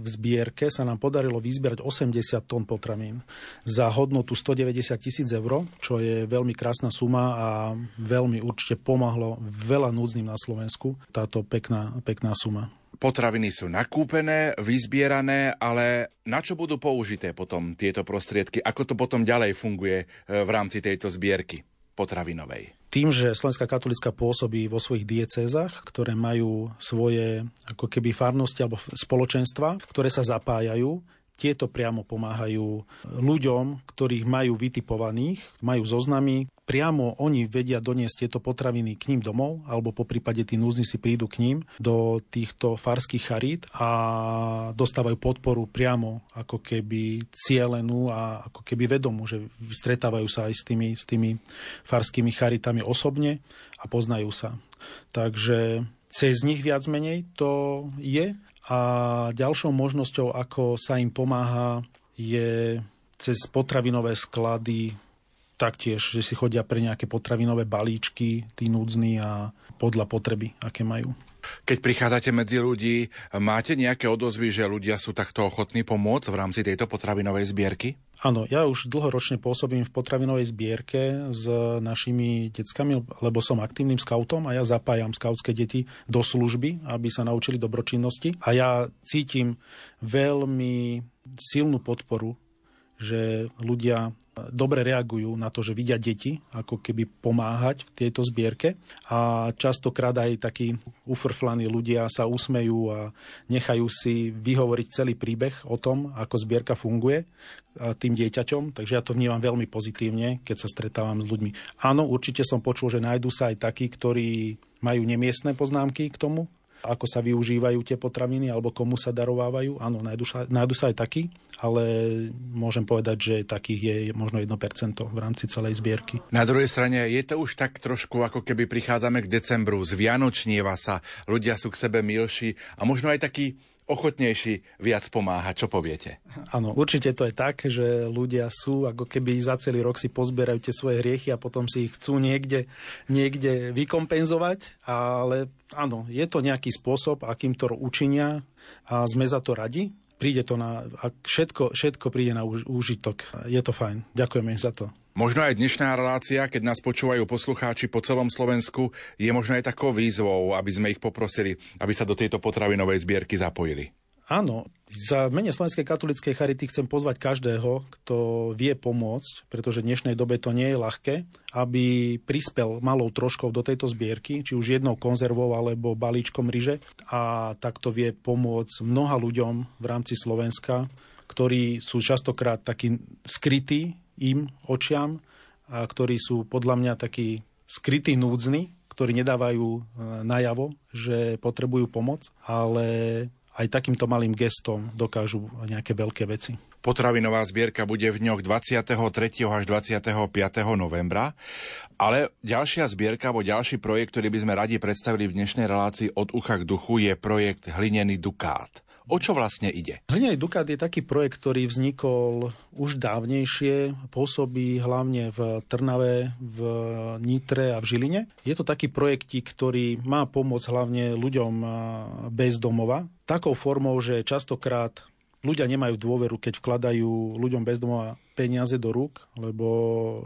v zbierke sa nám podarilo vyzbierať 80 tón potravín za hodnotu 190 000 eur, čo je veľmi krásna suma a veľmi určite pomohlo veľa núdznym na Slovensku táto pekná suma. Potraviny sú nakúpené, vyzbierané, ale na čo budú použité potom tieto prostriedky? Ako to potom ďalej funguje v rámci tejto zbierky potravinovej? Tým, že Slovenská katolícka pôsobí vo svojich diecézach, ktoré majú svoje ako keby farnosti alebo spoločenstva, ktoré sa zapájajú, tieto priamo pomáhajú ľuďom, ktorých majú vytipovaných, majú zoznamy. Priamo oni vedia doniesť tieto potraviny k ním domov, alebo po prípade tí núzni si prídu k ním do týchto farských charít a dostávajú podporu priamo ako keby cielenú a ako keby vedomú, že stretávajú sa aj s tými farskými charitami osobne a poznajú sa. Takže cez nich viac menej to je. A ďalšou možnosťou, ako sa im pomáha, je cez potravinové sklady taktiež, že si chodia pre nejaké potravinové balíčky, tí núdzni a podľa potreby, aké majú. Keď prichádzate medzi ľudí, máte nejaké odozvy, že ľudia sú takto ochotní pomôcť v rámci tejto potravinovej zbierky? Áno, ja už dlhoročne pôsobím v potravinovej zbierke s našimi deckami, lebo som aktívnym skautom a ja zapájam skautské deti do služby, aby sa naučili dobročinnosti. A ja cítim veľmi silnú podporu, že ľudia dobre reagujú na to, že vidia deti, ako keby pomáhať v tejto zbierke. A častokrát aj takí ufrflaní ľudia sa usmejú a nechajú si vyhovoriť celý príbeh o tom, ako zbierka funguje tým dieťaťom. Takže ja to vnímam veľmi pozitívne, keď sa stretávam s ľuďmi. Áno, určite som počul, že nájdú sa aj takí, ktorí majú nemiestne poznámky k tomu, ako sa využívajú tie potraviny alebo komu sa darovávajú. Áno, nájdu sa aj takí, ale môžem povedať, že takých je možno 1% v rámci celej zbierky. Na druhej strane je to už tak trošku, ako keby prichádzame k decembru, zvianočnieva sa, ľudia sú k sebe milší a možno aj takí ochotnejší viac pomáha. Čo poviete? Áno, určite to je tak, že ľudia sú, ako keby za celý rok si pozbierajú tie svoje hriechy a potom si ich chcú niekde vykompenzovať, ale áno, je to nejaký spôsob, akým to učinia a sme za to radi. Príde to všetko príde na úžitok. Je to fajn. Ďakujeme za to. Možno aj dnešná relácia, keď nás počúvajú poslucháči po celom Slovensku, je možno aj takou výzvou, aby sme ich poprosili, aby sa do tejto potravinovej zbierky zapojili. Áno, za mene Slovenskej katolíckej charity chcem pozvať každého, kto vie pomôcť, pretože v dnešnej dobe to nie je ľahké, aby prispel malou troškou do tejto zbierky, či už jednou konzervou alebo balíčkom ryže. A takto vie pomôcť mnoha ľuďom v rámci Slovenska, ktorí sú častokrát takí skrytí im očiam, a ktorí sú podľa mňa takí skrytí núdzni, ktorí nedávajú najavo, že potrebujú pomoc, ale... A aj takýmto malým gestom dokážu nejaké veľké veci. Potravinová zbierka bude v dňoch 23. až 25. novembra, ale ďalšia zbierka alebo ďalší projekt, ktorý by sme radi predstavili v dnešnej relácii Od ucha k duchu, je projekt Hlinený dukát. O čo vlastne ide? Hlinený dukát je taký projekt, ktorý vznikol už dávnejšie, pôsobí hlavne v Trnave, v Nitre a v Žiline. Je to taký projektík, ktorý má pomôcť hlavne ľuďom bez domova. Takou formou, že častokrát ľudia nemajú dôveru, keď vkladajú ľuďom bez domova peniaze do rúk, lebo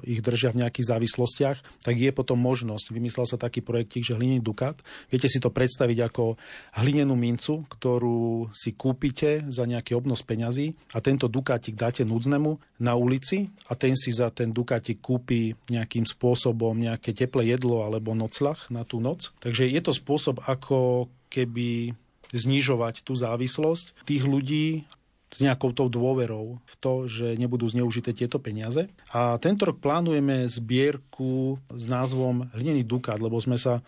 ich držia v nejakých závislostiach, tak je potom možnosť. Vymyslel sa taký projektík, že hlinený dukát. Viete si to predstaviť ako hlinenú mincu, ktorú si kúpite za nejaký obnos peňazí a tento dukátik dáte núdznemu na ulici a ten si za ten dukátik kúpi nejakým spôsobom nejaké teplé jedlo alebo nocľah na tú noc. Takže je to spôsob, ako keby znižovať tú závislosť tých ľudí s nejakou tou dôverou v to, že nebudú zneužité tieto peniaze. A tento rok plánujeme zbierku s názvom Hlinený dukát, lebo sa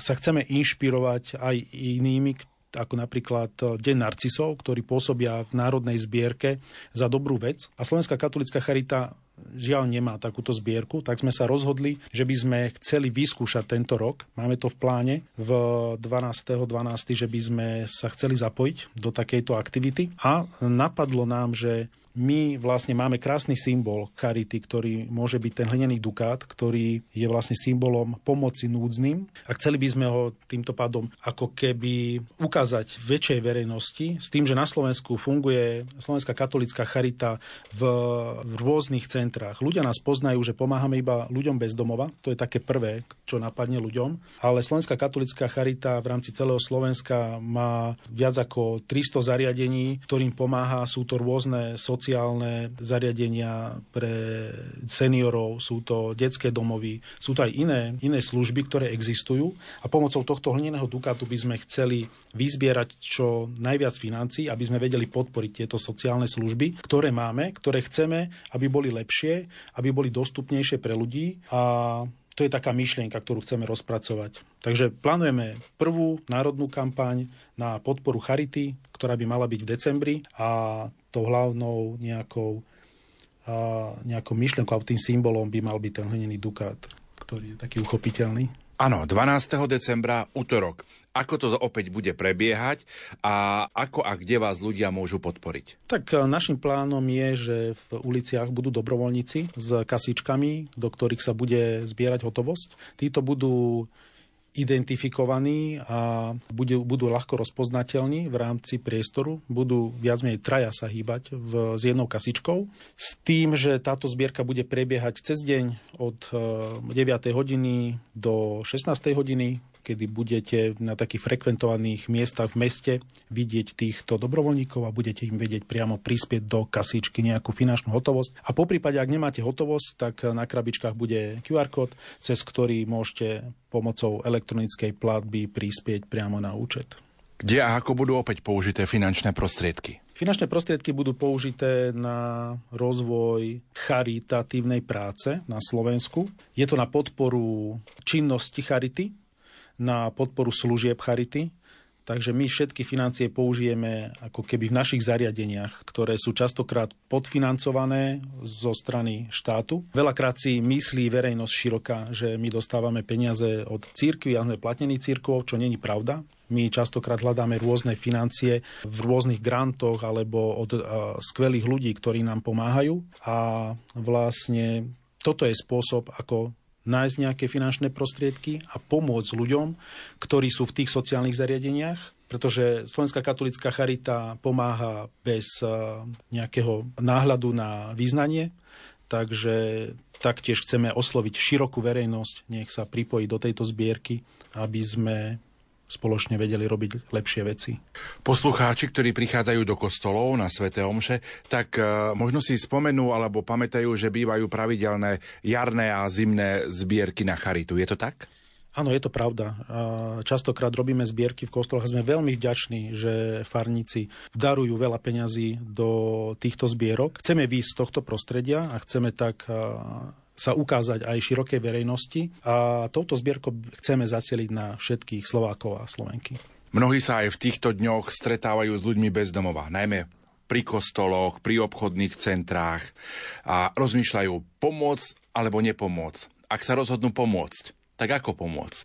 chceme inšpirovať aj inými, ako napríklad Deň narcisov, ktorí pôsobia v národnej zbierke za dobrú vec. A Slovenská katolícka charita žiaľ nemá takúto zbierku, tak sme sa rozhodli, že by sme chceli vyskúšať tento rok. Máme to v pláne v 12.12., že by sme sa chceli zapojiť do takejto aktivity. A napadlo nám, že my vlastne máme krásny symbol charity, ktorý môže byť ten hlinený dukát, ktorý je vlastne symbolom pomoci núdznym. A chceli by sme ho týmto pádom ako keby ukázať väčšej verejnosti, s tým, že na Slovensku funguje Slovenská katolícka charita v rôznych centrách. Ľudia nás poznajú, že pomáhame iba ľuďom bez domova. To je také prvé, čo napadne ľuďom. Ale Slovenská katolícka charita v rámci celého Slovenska má viac ako 300 zariadení, ktorým pomáha. Sú to rôzne sociálne zariadenia pre seniorov, sú to detské domovy, sú to aj iné služby, ktoré existujú a pomocou tohto hlineného dukátu by sme chceli vyzbierať čo najviac financií, aby sme vedeli podporiť tieto sociálne služby, ktoré máme, ktoré chceme, aby boli lepšie, aby boli dostupnejšie pre ľudí a to je taká myšlienka, ktorú chceme rozpracovať. Takže plánujeme prvú národnú kampaň na podporu charity, ktorá by mala byť v decembri a tou hlavnou nejakou myšlienkou a tým symbolom by mal byť ten hlinený dukát, ktorý je taký uchopiteľný. Áno, 12. decembra, utorok. Ako to opäť bude prebiehať a ako a kde vás ľudia môžu podporiť? Tak našim plánom je, že v uliciach budú dobrovoľníci s kasičkami, do ktorých sa bude zbierať hotovosť. Títo budú identifikovaní a budú ľahko rozpoznateľní v rámci priestoru. Budú viac menej traja sa hýbať s jednou kasičkou. S tým, že táto zbierka bude prebiehať cez deň od 9. hodiny do 16. hodiny, kedy budete na takých frekventovaných miestach v meste vidieť týchto dobrovoľníkov a budete im vedieť priamo prispieť do kasíčky nejakú finančnú hotovosť. A poprípade, ak nemáte hotovosť, tak na krabičkách bude QR kód, cez ktorý môžete pomocou elektronickej platby prispieť priamo na účet. Kde a ako budú opäť použité finančné prostriedky? Finančné prostriedky budú použité na rozvoj charitatívnej práce na Slovensku. Je to na podporu činnosti charity, na podporu služieb charity. Takže my všetky financie použijeme ako keby v našich zariadeniach, ktoré sú častokrát podfinancované zo strany štátu. Veľakrát si myslí verejnosť široká, že my dostávame peniaze od cirkvi a sme platení cirkvou, čo nie je pravda. My častokrát hľadáme rôzne financie v rôznych grantoch alebo od skvelých ľudí, ktorí nám pomáhajú. A vlastne toto je spôsob, ako nájsť nejaké finančné prostriedky a pomôcť ľuďom, ktorí sú v tých sociálnych zariadeniach, pretože Slovenská katolícka charita pomáha bez nejakého náhľadu na vyznanie, takže taktiež chceme osloviť širokú verejnosť, nech sa pripojí do tejto zbierky, aby sme spoločne vedeli robiť lepšie veci. Poslucháči, ktorí prichádzajú do kostolov na sväté omše, tak možno si spomenú alebo pamätajú, že bývajú pravidelné jarné a zimné zbierky na charitu. Je to tak? Áno, je to pravda. Častokrát robíme zbierky v kostoloch a sme veľmi vďační, že farníci darujú veľa peňazí do týchto zbierok. Chceme výjsť z tohto prostredia a chceme tak sa ukázať aj širokej verejnosti a touto zbierkou chceme zacieliť na všetkých Slovákov a Slovenky. Mnohí sa aj v týchto dňoch stretávajú s ľuďmi bez domova, najmä pri kostoloch, pri obchodných centrách a rozmýšľajú pomôcť alebo nepomôcť. Ak sa rozhodnú pomôcť, tak ako pomôcť?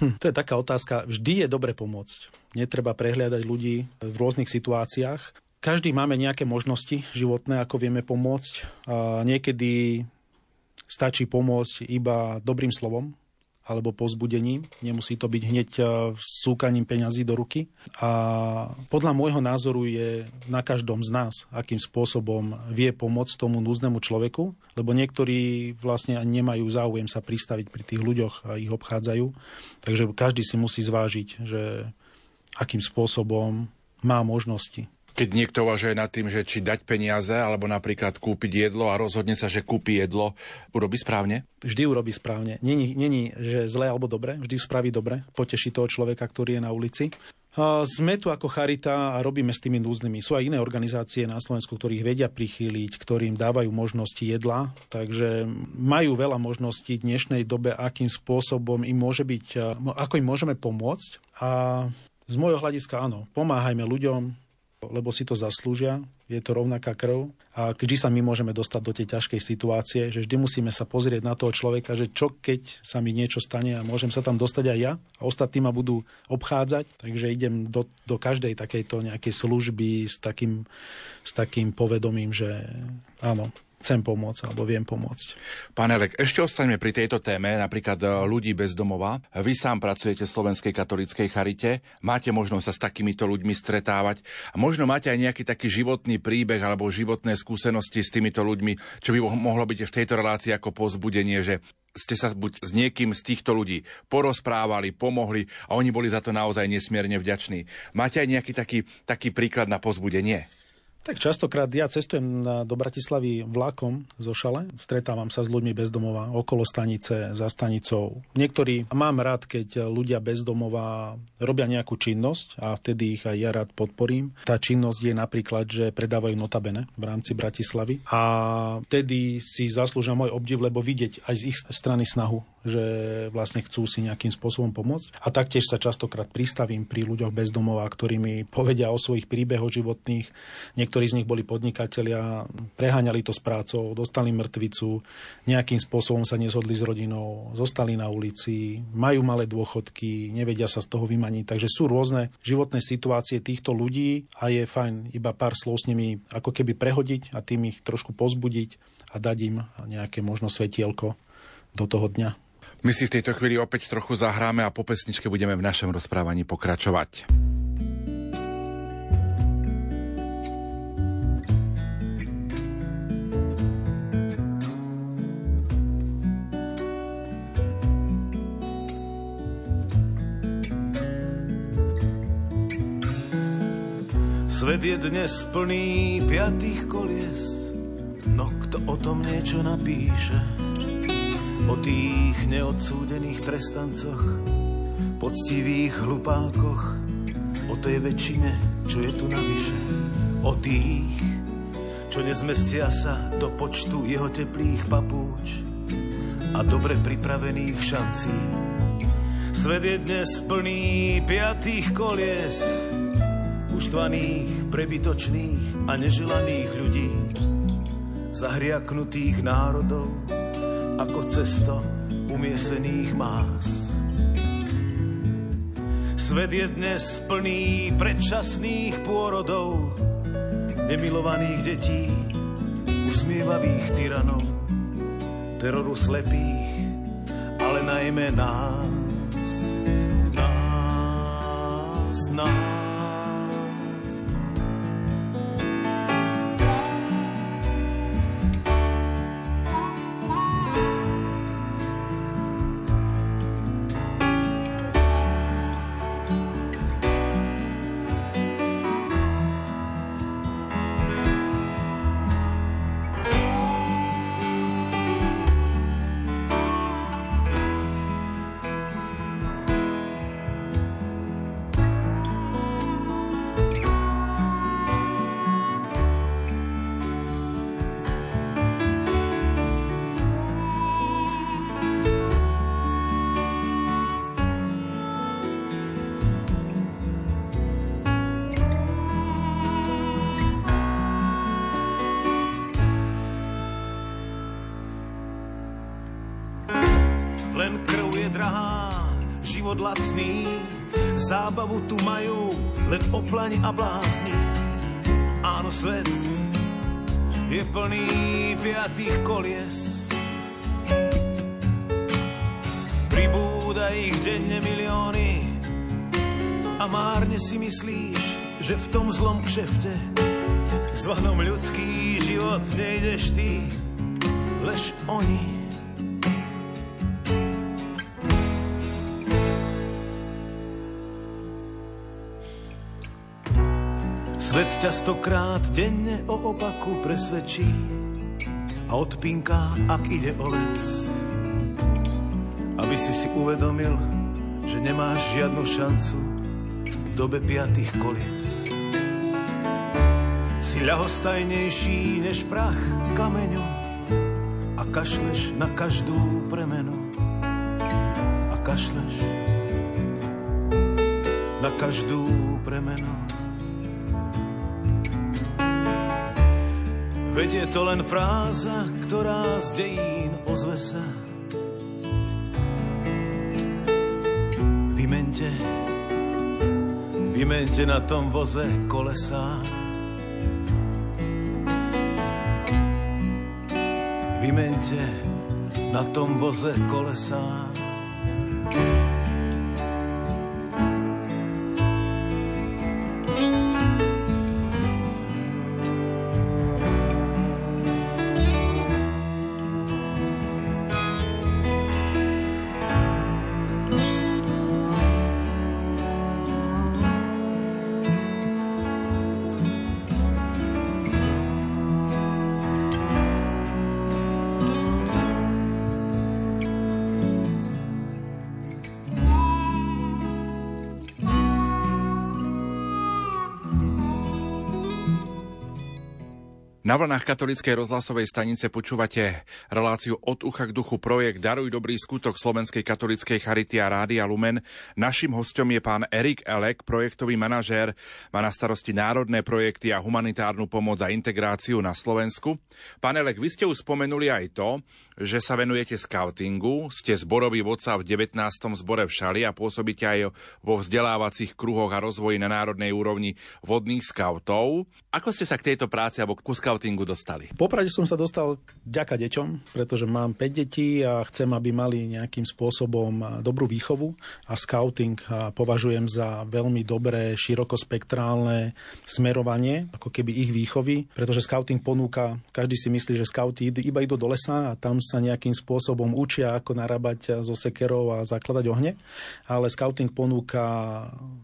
To je taká otázka. Vždy je dobre pomôcť. Netreba prehliadať ľudí v rôznych situáciách. Každý máme nejaké možnosti životné, ako vieme pomôcť. A niekedy stačí pomôcť iba dobrým slovom alebo povzbudením. Nemusí to byť hneď vsúkaním peňazí do ruky. A podľa môjho názoru je na každom z nás, akým spôsobom vie pomôcť tomu núznemu človeku, lebo niektorí vlastne nemajú záujem sa pristaviť pri tých ľuďoch a ich obchádzajú. Takže každý si musí zvážiť, že akým spôsobom má možnosti. Keď niekto uvažuje nad tým, že či dať peniaze, alebo napríklad kúpiť jedlo a rozhodne sa, že kúpi jedlo, urobí správne? Vždy urobí správne. Není, že zle alebo dobre, vždy spraví dobre. Poteší toho človeka, ktorý je na ulici. Sme tu ako charita a robíme s tými núznymi. Sú aj iné organizácie na Slovensku, ktorých vedia prichýliť, ktorým dávajú možnosti jedla. Takže majú veľa možností v dnešnej dobe, akým spôsobom im môže byť, ako im môžeme pomôcť. A z môjho hľadiska áno, pomáhajme ľuďom, lebo si to zaslúžia, je to rovnaká krv a vždy sa my môžeme dostať do tej ťažkej situácie, že vždy musíme sa pozrieť na toho človeka, že čo keď sa mi niečo stane a môžem sa tam dostať aj ja a ostatní ma budú obchádzať, takže idem do každej takejto nejakej služby s takým povedomím, že áno, chcem pomôcť alebo viem pomôcť. Pán Elek, ešte ostaňme pri tejto téme, napríklad ľudí bez domova. Vy sám pracujete v Slovenskej katolíckej charite, máte možnosť sa s takýmito ľuďmi stretávať a možno máte aj nejaký taký životný príbeh alebo životné skúsenosti s týmito ľuďmi, čo by mohlo byť v tejto relácii ako povzbudenie, že ste sa buď s niekým z týchto ľudí porozprávali, pomohli a oni boli za to naozaj nesmierne vďační. Máte aj nejaký taký príklad na povzbudenie? Tak častokrát ja cestujem do Bratislavy vlakom zo Šale, stretávam sa s ľuďmi bez domova, okolo stanice, za stanicou. Niektorí mám rád, keď ľudia bez domova robia nejakú činnosť a vtedy ich aj ja rád podporím. Tá činnosť je napríklad, že predávajú Nota bene v rámci Bratislavy a vtedy si zaslúžia môj obdiv, lebo vidieť aj z ich strany snahu, že vlastne chcú si nejakým spôsobom pomôcť. A taktiež sa častokrát pristavím pri ľuďoch bez domova, ktorí mi povedia o svojich príbehoch životných. Niektorí z nich boli podnikatelia, preháňali to s prácou, dostali mŕtvicu, nejakým spôsobom sa nezhodli s rodinou, zostali na ulici, majú malé dôchodky, nevedia sa z toho vymaniť. Takže sú rôzne životné situácie týchto ľudí a je fajn iba pár slov s nimi ako keby prehodiť a tým ich trošku pozbudiť a dať im nejaké možno svetielko do toho dňa. My si v tejto chvíli opäť trochu zahráme a po pesničke budeme v našom rozprávaní pokračovať. Svet je dnes plný piatých kolies, no kto o tom niečo napíše? O tých neodsúdených trestancoch, poctivých hlupákoch, o tej väčšine, čo je tu navyše. O tých, čo nezmestia sa do počtu jeho teplých papúč a dobre pripravených šancí. Svet je dnes plný piatých kolies, uštvaných, prebytočných a neželaných ľudí, zahriaknutých národov ako cesto umiesených más. Svet je dnes plný predčasných pôrodov, nemilovaných detí, usmievavých tyranov, teroru slepých, ale najmä nás. život lacný, zábavu tu majú len oplaň a blázni. Áno, svet je plný piatých kolies, pribúda ich denne milióny a márne si myslíš, že v tom zlom kšefte zvanom ľudský život nejdeš ty, lež oni. Svet ťa stokrát denne o opaku presvedčí a odpinká, ak ide o lec, aby si si uvedomil, že nemáš žiadnu šancu v dobe piatých kolies. Si ľahostajnejší než prach v kameňu a kašleš na každú premenu a kašleš na každú premenu. Veď je to len fráza, ktorá z dejín ozve sa. Vymente na tom voze kolesá. Vymente na tom voze kolesá. Na vlnách katolíckej rozhlasovej stanice počúvate reláciu Od ucha k duchu, projekt Daruj dobrý skutok Slovenskej katolíckej charity a Rádia Lumen. Naším hostom je pán Erik Elek, projektový manažér, má na starosti národné projekty a humanitárnu pomoc a integráciu na Slovensku. Pán Elek, vy ste už spomenuli aj to, že sa venujete scoutingu, ste zborový vodca v 19. zbore v Šali a pôsobíte aj vo vzdelávacích kruhoch a rozvoji na národnej úrovni vodných skautov. Ako ste sa k tejto práci alebo ku scoutingu dostali? Popravde som sa dostal vďaka deťom, pretože mám 5 detí a chcem, aby mali nejakým spôsobom dobrú výchovu a scouting považujem za veľmi dobré, širokospektrálne smerovanie, ako keby ich výchovy, pretože scouting ponúka, každý si myslí, že skauti iba idú do lesa a tam sa nejakým spôsobom učia, ako narábať so sekerou a zakladať ohne, ale scouting ponúka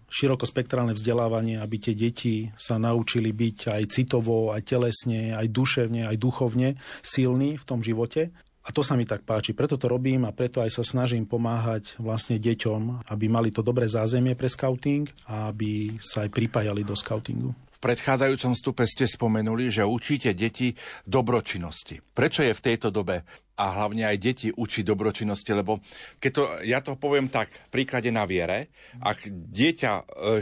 širokospektrálne vzdelávanie, aby tie deti sa naučili byť aj citovo, aj telesne, aj duševne, aj duchovne silný v tom živote. A to sa mi tak páči, preto to robím a preto aj sa snažím pomáhať vlastne deťom, aby mali to dobré zázemie pre skauting a aby sa aj pripájali do skautingu. V predchádzajúcom stupe ste spomenuli, že učíte deti dobročinnosti. Prečo je v tejto dobe a hlavne aj deti učiť dobročinnosti, lebo keď to, ja to poviem tak, v príklade na viere, ak dieťa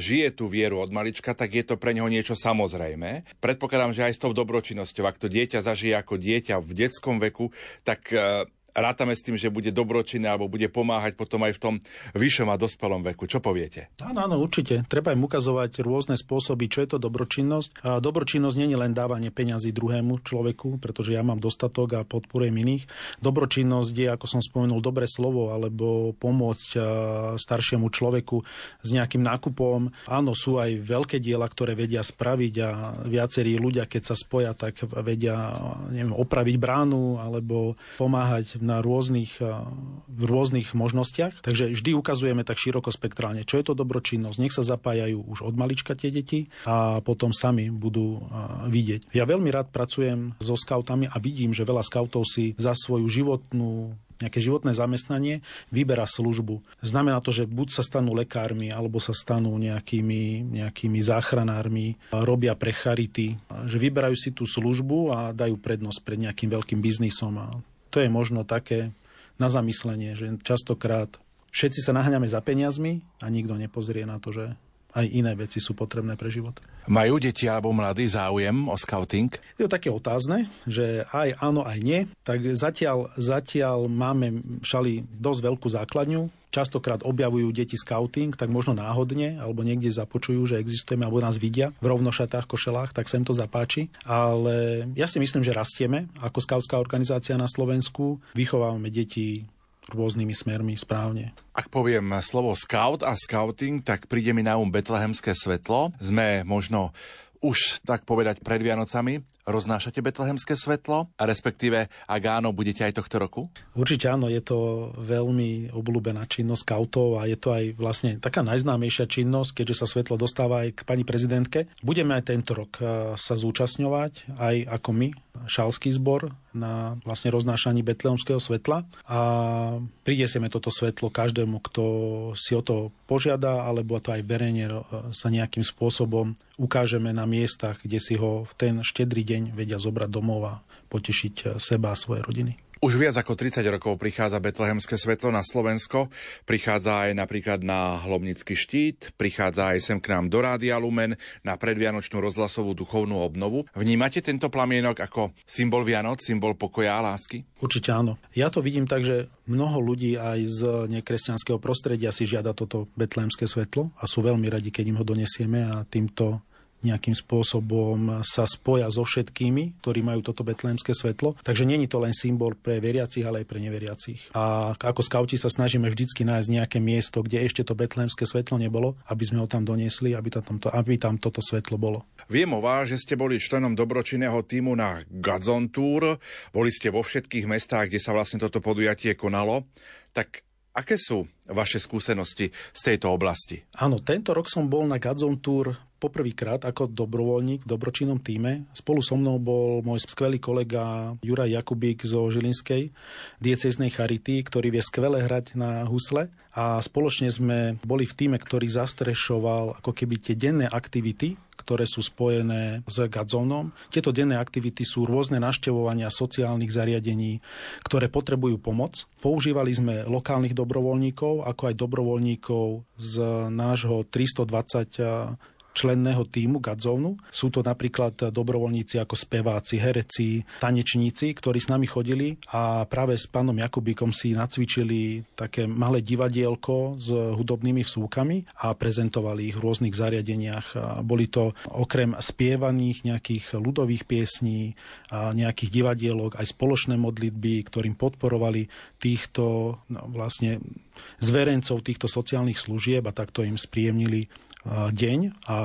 žije tú vieru od malička, tak je to pre neho niečo samozrejme. Predpokladám, že aj s tou dobročinnosťou, ak to dieťa zažije ako dieťa v detskom veku, tak rátame s tým, že bude dobročinné alebo bude pomáhať potom aj v tom vyššom a dospelom veku. Čo poviete? Áno, určite. Treba im ukazovať rôzne spôsoby, čo je to dobročinnosť. A dobročinnosť nie je len dávanie peňazí druhému človeku, pretože ja mám dostatok a podporujem iných. Dobročinnosť je, ako som spomenul, dobré slovo alebo pomôcť staršiemu človeku s nejakým nákupom. Áno, sú aj veľké diela, ktoré vedia spraviť a viacerí ľudia, keď sa spoja, tak vedia, neviem, opraviť bránu alebo pomáhať na rôznych možnostiach. Takže vždy ukazujeme tak širokospektrálne, čo je to dobročinnosť. Nech sa zapájajú už od malička tie deti a potom sami budú vidieť. Ja veľmi rád pracujem so skautami a vidím, že veľa skautov si za svoju nejaké životné zamestnanie vyberá službu. Znamená to, že buď sa stanú lekármi, alebo sa stanú nejakými záchranármi, robia pre charity, že vyberajú si tú službu a dajú prednosť pred nejakým veľkým biznisom. To je možno také na zamyslenie, že častokrát všetci sa naháňame za peniazmi a nikto nepozrie na to, že aj iné veci sú potrebné pre život. Majú deti alebo mladí záujem o scouting? Je to také otázne, že aj áno, aj nie. Tak zatiaľ máme v Šali dosť veľkú základňu. Častokrát objavujú deti scouting, tak možno náhodne, alebo niekde započujú, že existujeme, alebo nás vidia v rovnošatách, košelách, tak sem to zapáči. Ale ja si myslím, že rastieme ako skautská organizácia na Slovensku. Vychovávame deti rôznymi smermi správne. Ak poviem slovo scout a scouting, tak príde mi na betlehemské svetlo. Sme možno už, tak povedať, pred Vianocami. Roznášate betlehemské svetlo? A respektíve, ak áno, budete aj tohto roku? Určite áno, je to veľmi obľúbená činnosť skautov a je to aj vlastne taká najznámejšia činnosť, keďže sa svetlo dostáva aj k pani prezidentke. Budeme aj tento rok sa zúčastňovať, aj ako my, šalský zbor, na vlastne roznášaní betlehemského svetla a prinesieme toto svetlo každému, kto si o to požiada, alebo to aj verejne sa nejakým spôsobom ukážeme na miestach, kde si ho v ten štedrý deň vedia zobrať domov a potešiť seba a svoje rodiny. Už viac ako 30 rokov prichádza betlehemské svetlo na Slovensko. Prichádza aj napríklad na Hlomnický štít, prichádza aj sem k nám do Rádia Lumen na predvianočnú rozhlasovú duchovnú obnovu. Vnímate tento plamienok ako symbol Vianoc, symbol pokoja a lásky? Určite áno. Ja to vidím tak, že mnoho ľudí aj z nekresťanského prostredia si žiada toto betlehemské svetlo a sú veľmi radi, keď im ho donesieme a týmto nejakým spôsobom sa spoja so všetkými, ktorí majú toto betlehemské svetlo. Takže nie je to len symbol pre veriacich, ale aj pre neveriacich. A ako skauti sa snažíme vždycky nájsť nejaké miesto, kde ešte to betlehemské svetlo nebolo, aby sme ho tam doniesli, aby tam toto svetlo bolo. Viem o vás, že ste boli členom dobročinného tímu na Godzone Tour. Boli ste vo všetkých mestách, kde sa vlastne toto podujatie konalo. Tak aké sú vaše skúsenosti z tejto oblasti? Áno, tento rok som bol na Godzone Tour poprvýkrát ako dobrovoľník v dobročinnom tíme. Spolu so mnou bol môj skvelý kolega Juraj Jakubík zo Žilinskej diecéznej charity, ktorý vie skvele hrať na husle. A spoločne sme boli v tíme, ktorý zastrešoval ako keby tie denné aktivity, ktoré sú spojené s Godzónom. Tieto denné aktivity sú rôzne navštevovania sociálnych zariadení, ktoré potrebujú pomoc. Používali sme lokálnych dobrovoľníkov, ako aj dobrovoľníkov z nášho 320 členného týmu Godzonu. Sú to napríklad dobrovoľníci ako speváci, hereci, tanečníci, ktorí s nami chodili a práve s pánom Jakubíkom si nacvičili také malé divadielko s hudobnými vsúkami a prezentovali ich v rôznych zariadeniach. Boli to okrem spievaných nejakých ľudových piesní a nejakých divadielok aj spoločné modlitby, ktorým podporovali týchto vlastne zverencov týchto sociálnych služieb a takto im spríjemnili deň a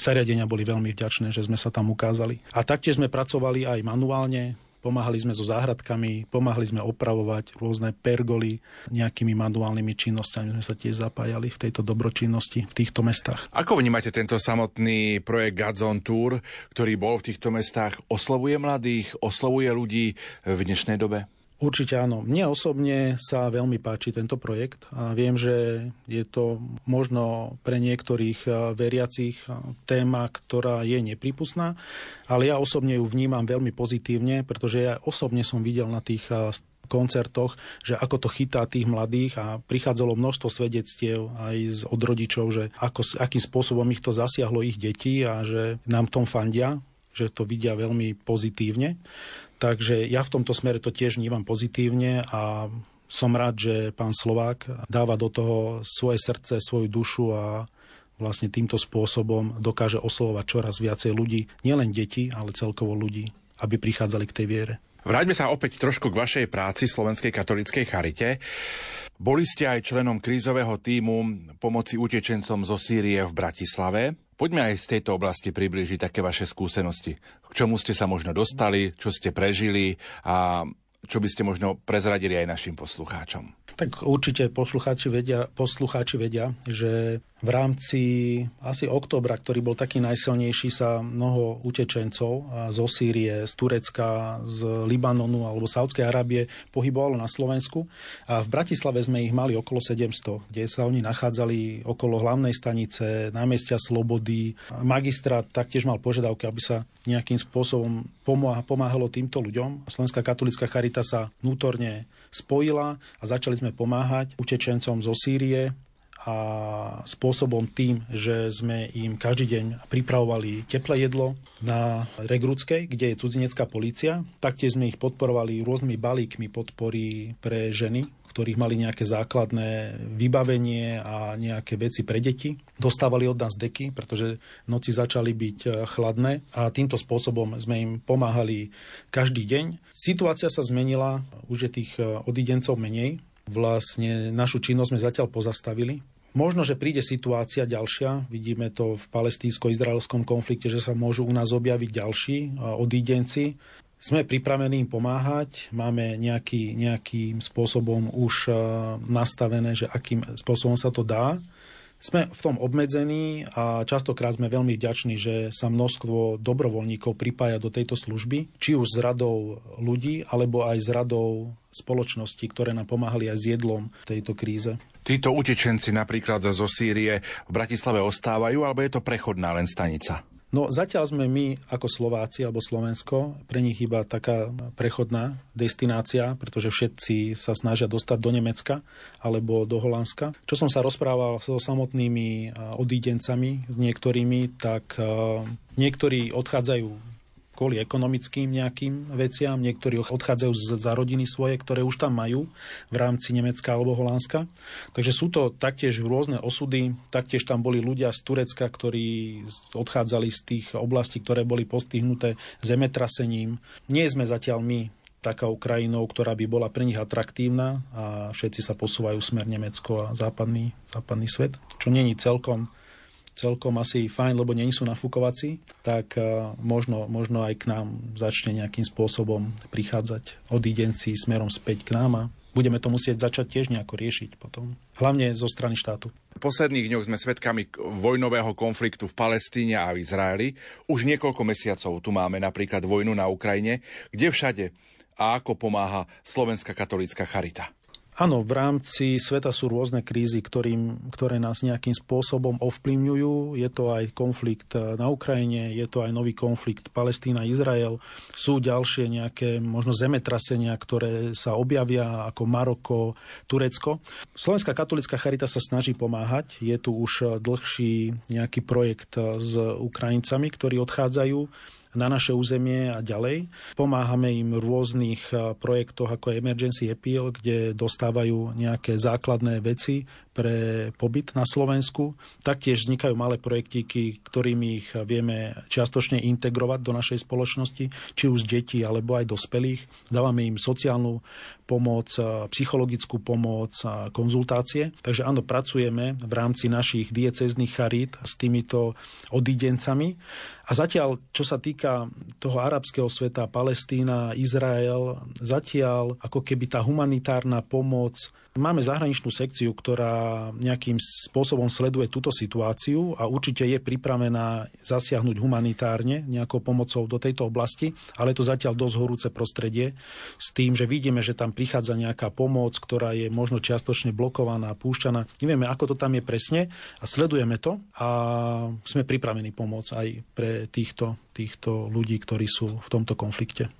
zariadenia boli veľmi vďačné, že sme sa tam ukázali. A taktiež sme pracovali aj manuálne, pomáhali sme so záhradkami, pomáhali sme opravovať rôzne pergoly, nejakými manuálnymi činnosťami sme sa tiež zapájali v tejto dobročinnosti v týchto mestách. Ako vnímate tento samotný projekt Godzone Tour, ktorý bol v týchto mestách, oslovuje mladých, oslovuje ľudí v dnešnej dobe? Určite áno. Mne osobne sa veľmi páči tento projekt a viem, že je to možno pre niektorých veriacich téma, ktorá je neprípustná, ale ja osobne ju vnímam veľmi pozitívne, pretože ja osobne som videl na tých koncertoch, že ako to chytá tých mladých a prichádzalo množstvo svedectiev aj od rodičov, že akým spôsobom ich to zasiahlo ich deti a že nám tom fandia, že to vidia veľmi pozitívne. Takže ja v tomto smere to tiež vnímam pozitívne a som rád, že pán Slovák dáva do toho svoje srdce, svoju dušu a vlastne týmto spôsobom dokáže oslovovať čoraz viacej ľudí, nielen deti, ale celkovo ľudí, aby prichádzali k tej viere. Vráťme sa opäť trošku k vašej práci Slovenskej katolíckej charite. Boli ste aj členom krízového tímu pomoci utečencom zo Sýrie v Bratislave. Poďme aj z tejto oblasti priblížiť také vaše skúsenosti. K čomu ste sa možno dostali, čo ste prežili a čo by ste možno prezradili aj našim poslucháčom? Tak určite poslucháči vedia, že v rámci asi októbra, ktorý bol taký najsilnejší, sa mnoho utečencov zo Sýrie, z Turecka, z Libanonu alebo Saúdskej Arábie pohybovalo na Slovensku. A v Bratislave sme ich mali okolo 700, kde sa oni nachádzali okolo hlavnej stanice, námestia Slobody. Magistrát taktiež mal požiadavky, aby sa nejakým spôsobom pomáhalo týmto ľuďom. Slovenská katolícka charita sa vnútorne spojila a začali sme pomáhať utečencom zo Sýrie a spôsobom tým, že sme im každý deň pripravovali teplé jedlo na Regrudskej, kde je cudzinecká polícia. Taktiež sme ich podporovali rôznymi balíkmi podpory pre ženy, ktorých mali nejaké základné vybavenie a nejaké veci pre deti. Dostávali od nás deky, pretože noci začali byť chladné a týmto spôsobom sme im pomáhali každý deň. Situácia sa zmenila, už je tých odidencov menej. Vlastne našu činnosť sme zatiaľ pozastavili. Možno, že príde situácia ďalšia, vidíme to v palestínsko-izraelskom konflikte, že sa môžu u nás objaviť ďalší odídenci. Sme pripravení im pomáhať, máme nejakým spôsobom už nastavené, že akým spôsobom sa to dá. Sme v tom obmedzení a častokrát sme veľmi vďační, že sa množstvo dobrovoľníkov pripája do tejto služby, či už z radou ľudí, alebo aj z radou spoločnosti, ktoré nám pomáhali aj s jedlom v tejto kríze. Títo utečenci napríklad zo Sýrie v Bratislave ostávajú, alebo je to prechodná len stanica? No zatiaľ sme my ako Slováci alebo Slovensko pre nich iba taká prechodná destinácia, pretože všetci sa snažia dostať do Nemecka alebo do Holandska. Čo som sa rozprával so samotnými odídencami, niektorými, tak niektorí odchádzajú kvôli ekonomickým nejakým veciam, niektorí odchádzajú za rodiny svoje, ktoré už tam majú v rámci Nemecka alebo Holandska. Takže sú to taktiež rôzne osudy, taktiež tam boli ľudia z Turecka, ktorí odchádzali z tých oblastí, ktoré boli postihnuté zemetrasením. Nie sme zatiaľ my takou krajinou, ktorá by bola pre nich atraktívna a všetci sa posúvajú smer Nemecko a západný svet, čo nie je celkom asi fajn, lebo nie sú nafúkovací, tak možno aj k nám začne nejakým spôsobom prichádzať odídenci smerom späť k nám a budeme to musieť začať tiež nejako riešiť potom. Hlavne zo strany štátu. V posledných dňoch sme svedkami vojnového konfliktu v Palestíne a v Izraeli. Už niekoľko mesiacov tu máme napríklad vojnu na Ukrajine. Kde všade a ako pomáha Slovenská katolícka charita? Áno, v rámci sveta sú rôzne krízy, ktoré nás nejakým spôsobom ovplyvňujú. Je to aj konflikt na Ukrajine, je to aj nový konflikt Palestína-Izrael. Sú ďalšie nejaké možno zemetrasenia, ktoré sa objavia ako Maroko, Turecko. Slovenská katolícka charita sa snaží pomáhať. Je tu už dlhší nejaký projekt s Ukrajincami, ktorí odchádzajú na naše územie a ďalej. Pomáhame im v rôznych projektoch ako Emergency Appeal, kde dostávajú nejaké základné veci pre pobyt na Slovensku. Taktiež vznikajú malé projektíky, ktorými ich vieme čiastočne integrovať do našej spoločnosti, či už detí alebo aj dospelých. Dávame im sociálnu pomoc, psychologickú pomoc a konzultácie. Takže áno, pracujeme v rámci našich diecéznych charít s týmito odídencami. A zatiaľ, čo sa týka toho arabského sveta, Palestína, Izrael, zatiaľ ako keby tá humanitárna pomoc. Máme zahraničnú sekciu, ktorá nejakým spôsobom sleduje túto situáciu a určite je pripravená zasiahnuť humanitárne nejakou pomocou do tejto oblasti, ale je to zatiaľ dosť horúce prostredie s tým, že vidíme, že tam prichádza nejaká pomoc, ktorá je možno čiastočne blokovaná, púšťaná. Nevieme, ako to tam je presne a sledujeme to a sme pripravení pomôcť aj pre týchto ľudí, ktorí sú v tomto konflikte.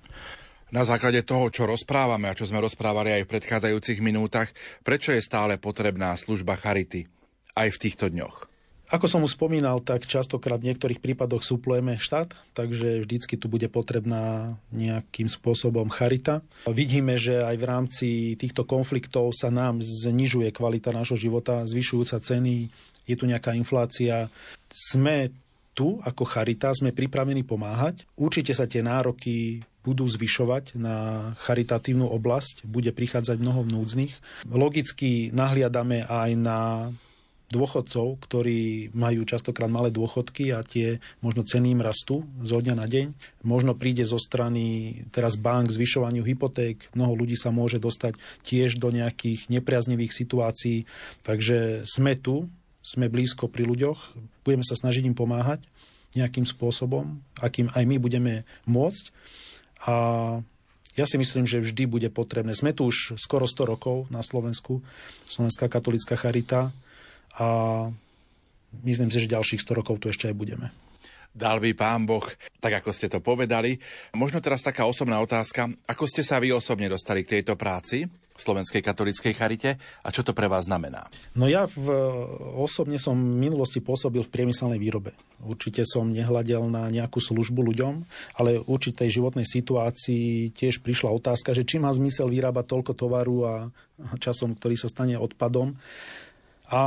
Na základe toho, čo rozprávame a čo sme rozprávali aj v predchádzajúcich minútach, prečo je stále potrebná služba charity aj v týchto dňoch? Ako som už spomínal, tak častokrát v niektorých prípadoch suplujeme štát, takže vždycky tu bude potrebná nejakým spôsobom charita. Vidíme, že aj v rámci týchto konfliktov sa nám znižuje kvalita nášho života, zvyšujú sa ceny, je tu nejaká inflácia. Tu ako charita sme pripravení pomáhať. Určite sa tie nároky budú zvyšovať na charitatívnu oblasť, bude prichádzať mnoho núdznych. Logicky nahliadame aj na dôchodcov, ktorí majú častokrát malé dôchodky a tie možno ceny im rastú zo dňa na deň. Možno príde zo strany teraz bank zvyšovaniu hypoték. Mnoho ľudí sa môže dostať tiež do nejakých nepriaznivých situácií. Takže sme blízko pri ľuďoch, budeme sa snažiť im pomáhať nejakým spôsobom, akým aj my budeme môcť. A ja si myslím, že vždy bude potrebné. Sme tu už skoro 100 rokov na Slovensku, Slovenská katolícka charita a myslím si, že ďalších 100 rokov tu ešte aj budeme. dal by Pán Boh, tak ako ste to povedali. Možno teraz taká osobná otázka, ako ste sa vy osobne dostali k tejto práci v Slovenskej katolíckej charite a čo to pre vás znamená? No ja osobne som v minulosti pôsobil v priemyselnej výrobe. Určite som nehľadel na nejakú službu ľuďom, ale v určitej životnej situácii tiež prišla otázka, že či má zmysel vyrábať toľko tovaru a časom, ktorý sa stane odpadom. A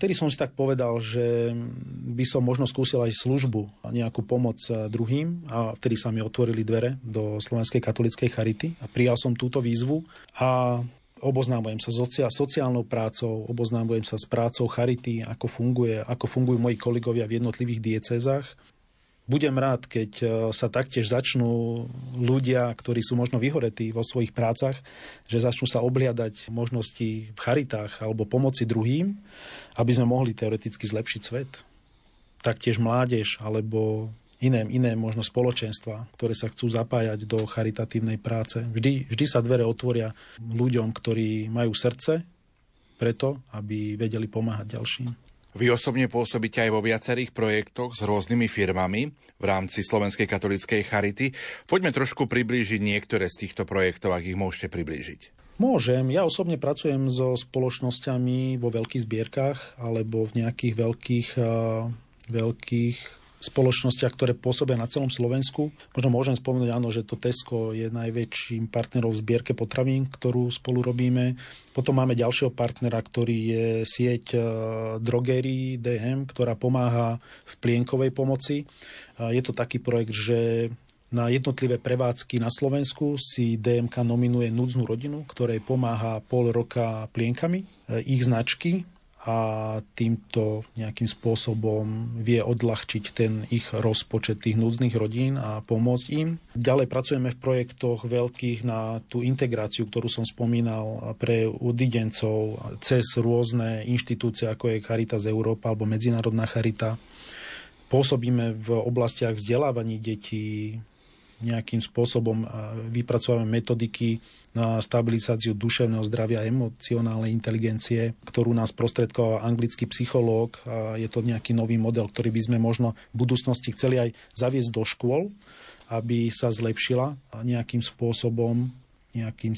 tedy som si tak povedal, že by som možno skúsil aj službu, nejakú pomoc druhým. A vtedy sa mi otvorili dvere do Slovenskej katolíckej charity a prijal som túto výzvu a oboznámujem sa s sociálnou prácou, oboznámujem sa s prácou charity, ako funguje, ako fungujú moji kolegovia v jednotlivých diecézach. Budem rád, keď sa taktiež začnú ľudia, ktorí sú možno vyhoretí vo svojich prácach, že začnú sa obliadať možnosti v charitách alebo pomoci druhým, aby sme mohli teoreticky zlepšiť svet. Taktiež mládež alebo iné možno spoločenstva, ktoré sa chcú zapájať do charitatívnej práce. Vždy sa dvere otvoria ľuďom, ktorí majú srdce preto, aby vedeli pomáhať ďalším. Vy osobne pôsobíte aj vo viacerých projektoch s rôznymi firmami v rámci Slovenskej katolíckej charity. Poďme trošku priblížiť niektoré z týchto projektov, ak ich môžete priblížiť. Môžem. Ja osobne pracujem so spoločnosťami vo veľkých zbierkach alebo v nejakých veľkých spoločnostiach, ktoré pôsobia na celom Slovensku. Možno môžem spomenúť, áno, že to Tesco je najväčším partnerom v zbierke potravín, ktorú spolu robíme. Potom máme ďalšieho partnera, ktorý je sieť drogérií DM, ktorá pomáha v plienkovej pomoci. Je to taký projekt, že na jednotlivé prevádzky na Slovensku si DMK nominuje núdznú rodinu, ktorej pomáha pol roka plienkami ich značky, a týmto nejakým spôsobom vie odľahčiť ten ich rozpočet tých núdznych rodín a pomôcť im. Ďalej pracujeme v projektoch veľkých na tú integráciu, ktorú som spomínal pre odídencov cez rôzne inštitúcie, ako je Caritas Európa alebo Medzinárodná charita. Pôsobíme v oblastiach vzdelávaní detí, nejakým spôsobom vypracovávame metodiky na stabilizáciu duševného zdravia a emocionálnej inteligencie, ktorú nás prostredkoval anglický psychológ. Je to nejaký nový model, ktorý by sme možno v budúcnosti chceli aj zaviesť do škôl, aby sa zlepšila nejakým spôsobom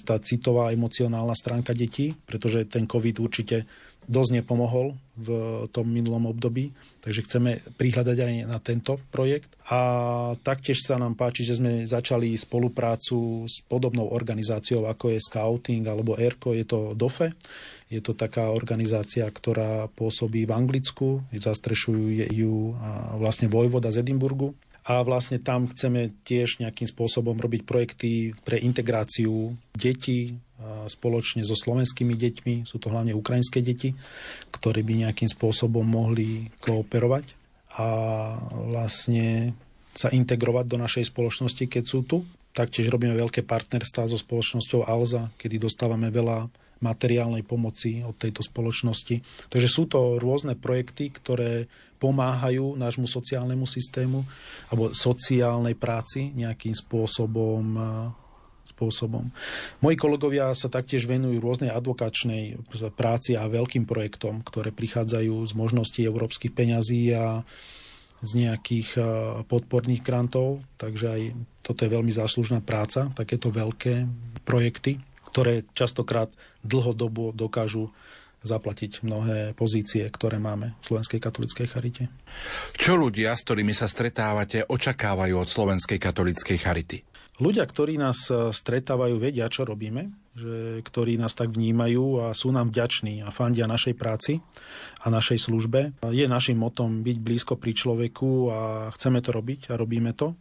tá citová, emocionálna stránka detí, pretože ten COVID určite dosť nepomohol v tom minulom období, takže chceme prihľadať aj na tento projekt. A taktiež sa nám páči, že sme začali spoluprácu s podobnou organizáciou, ako je Scouting alebo ERKO, je to DOFE. Je to taká organizácia, ktorá pôsobí v Anglicku, zastrešujú ju vlastne vojvoda z Edinburgu. A vlastne tam chceme tiež nejakým spôsobom robiť projekty pre integráciu detí spoločne so slovenskými deťmi, sú to hlavne ukrajinské deti, ktoré by nejakým spôsobom mohli kooperovať a vlastne sa integrovať do našej spoločnosti, keď sú tu. Taktiež robíme veľké partnerstvá so spoločnosťou Alza, kedy dostávame veľa materiálnej pomoci od tejto spoločnosti. Takže sú to rôzne projekty, ktoré pomáhajú nášmu sociálnemu systému alebo sociálnej práci nejakým spôsobom. Moji kolegovia sa taktiež venujú rôznej advokačnej práci a veľkým projektom, ktoré prichádzajú z možností európskych peňazí a z nejakých podporných grantov. Takže aj toto je veľmi záslužná práca, takéto veľké projekty, ktoré častokrát dlhodobo dokážu zaplatiť mnohé pozície, ktoré máme v Slovenskej katolíckej charite. Čo ľudia, s ktorými sa stretávate, očakávajú od Slovenskej katolíckej charity? Ľudia, ktorí nás stretávajú, vedia, čo robíme, ktorí nás tak vnímajú a sú nám vďační a fandia našej práci a našej službe. Je našim motom byť blízko pri človeku a chceme to robiť a robíme to.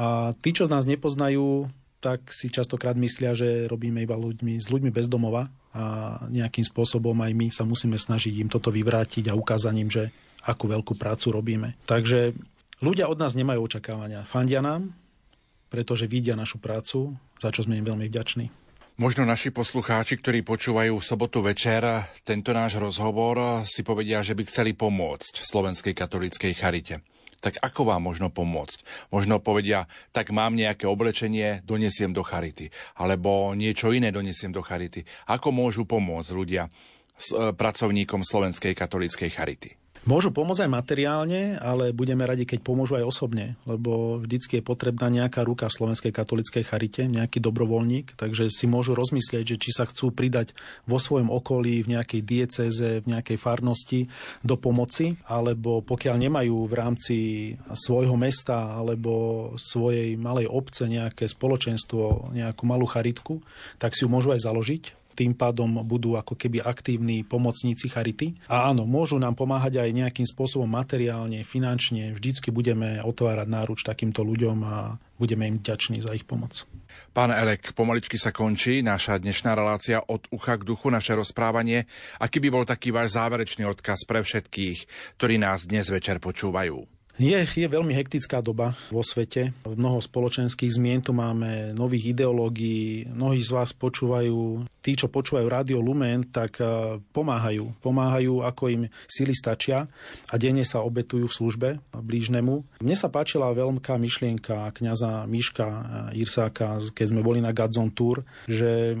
A tí, čo z nás nepoznajú, tak si častokrát myslia, že robíme iba s ľuďmi bez domova a nejakým spôsobom aj my sa musíme snažiť im toto vyvrátiť a ukázať im, že akú veľkú prácu robíme. Takže ľudia od nás nemajú očakávania. Fandia nám, pretože vidia našu prácu, za čo sme im veľmi vďační. Možno naši poslucháči, ktorí počúvajú v sobotu večer tento náš rozhovor, si povedia, že by chceli pomôcť Slovenskej katolíckej charite. Tak ako vám možno pomôcť? Možno povedia, tak mám nejaké oblečenie, donesiem do charity. Alebo niečo iné donesiem do charity. Ako môžu pomôcť ľudia s pracovníkom Slovenskej katolíckej charity? Môžu pomôcť aj materiálne, ale budeme radi, keď pomôžu aj osobne, lebo vždycky je potrebná nejaká ruka v Slovenskej katolíckej charite, nejaký dobrovoľník, takže si môžu rozmyslieť, že či sa chcú pridať vo svojom okolí, v nejakej diecéze, v nejakej farnosti do pomoci, alebo pokiaľ nemajú v rámci svojho mesta alebo svojej malej obce nejaké spoločenstvo, nejakú malú charitku, tak si ju môžu aj založiť. Tým pádom budú ako keby aktívni pomocníci charity. A áno, môžu nám pomáhať aj nejakým spôsobom materiálne, finančne. Vždycky budeme otvárať náruč takýmto ľuďom a budeme im vďační za ich pomoc. Pán Elek, pomaličky sa končí naša dnešná relácia Od ucha k duchu, naše rozprávanie. Aký by bol taký váš záverečný odkaz pre všetkých, ktorí nás dnes večer počúvajú? Je veľmi hektická doba vo svete. Mnoho spoločenských zmien tu máme, nových ideológií. Mnohí z vás počúvajú, tí, čo počúvajú Rádio Lumen, tak pomáhajú. Pomáhajú, ako im sily stačia a denne sa obetujú v službe blížnemu. Mne sa páčila veľká myšlienka kňaza Miška Irsáka, keď sme boli na Gazontúr, že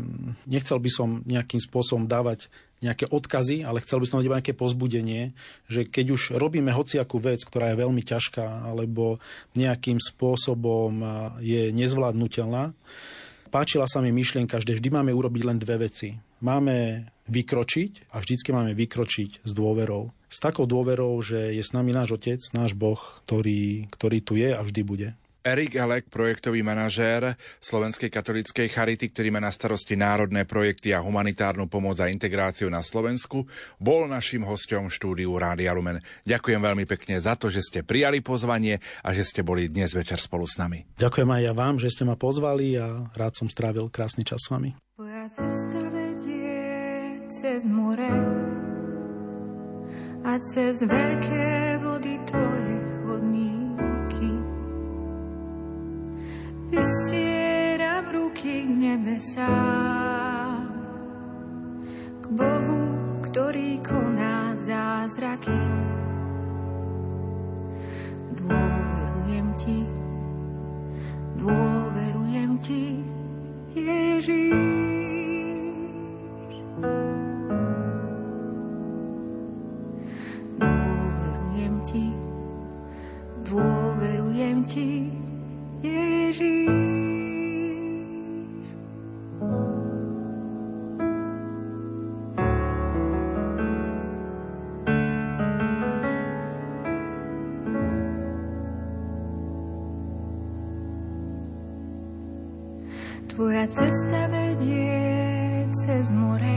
nechcel by som nejakým spôsobom dávať nejaké odkazy, ale chcel by som dať iba nejaké pozbudenie, že keď už robíme hociakú vec, ktorá je veľmi ťažká alebo nejakým spôsobom je nezvládnutelná, páčila sa mi myšlienka, že vždy máme urobiť len dve veci. Máme vykročiť a vždycky máme vykročiť s dôverou. S takou dôverou, že je s nami náš Otec, náš Boh, ktorý tu je a vždy bude. Erik Elek, projektový manažér Slovenskej katolíckej charity, ktorý má na starosti národné projekty a humanitárnu pomoc a integráciu na Slovensku, bol naším hosťom štúdiu Rádia Lumen. Ďakujem veľmi pekne za to, že ste prijali pozvanie a že ste boli dnes večer spolu s nami. Ďakujem aj ja vám, že ste ma pozvali a rád som strávil krásny čas s vami. Tvoja cesta vedie cez more a cez veľké vody tvoje chodní. Vystieram ruky k nebesám, k Bohu, ktorý koná zázraky. Dôverujem ti, Ježiš. Dôverujem ti, Ježiš. Tvoja cesta vedie cez more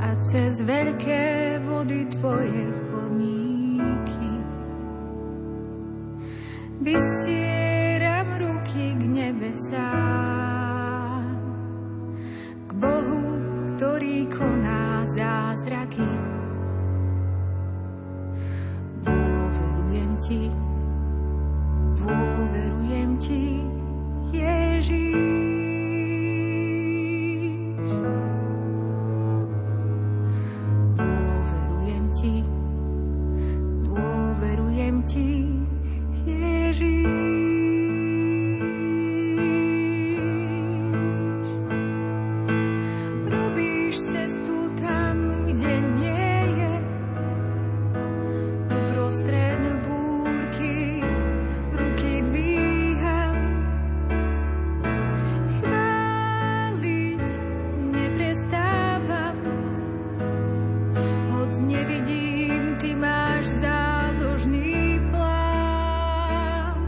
a cez veľké vody tvoje chodníky. Vystieram ruky k nebesám, k Bohu, ktorý koná zázraky. Dôverujem ti, Ježiš. Dôverujem ti, Ježiš. Robíš cestu tam, kde nie je, uprostred búrky ruky dvíham. Chváliť neprestávam, hoď nevidím, ty máš záložný plán.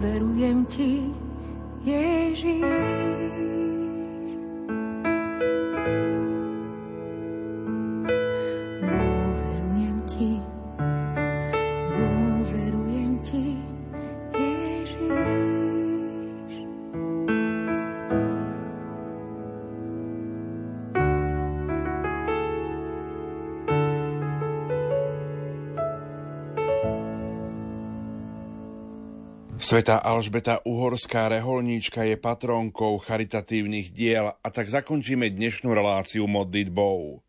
dôverujem ti, Ježiš. Dôverujem ti, Ježiš. Svätá Alžbeta Uhorská reholníčka je patrónkou charitatívnych diel, a tak zakončíme dnešnú reláciu modlitbou.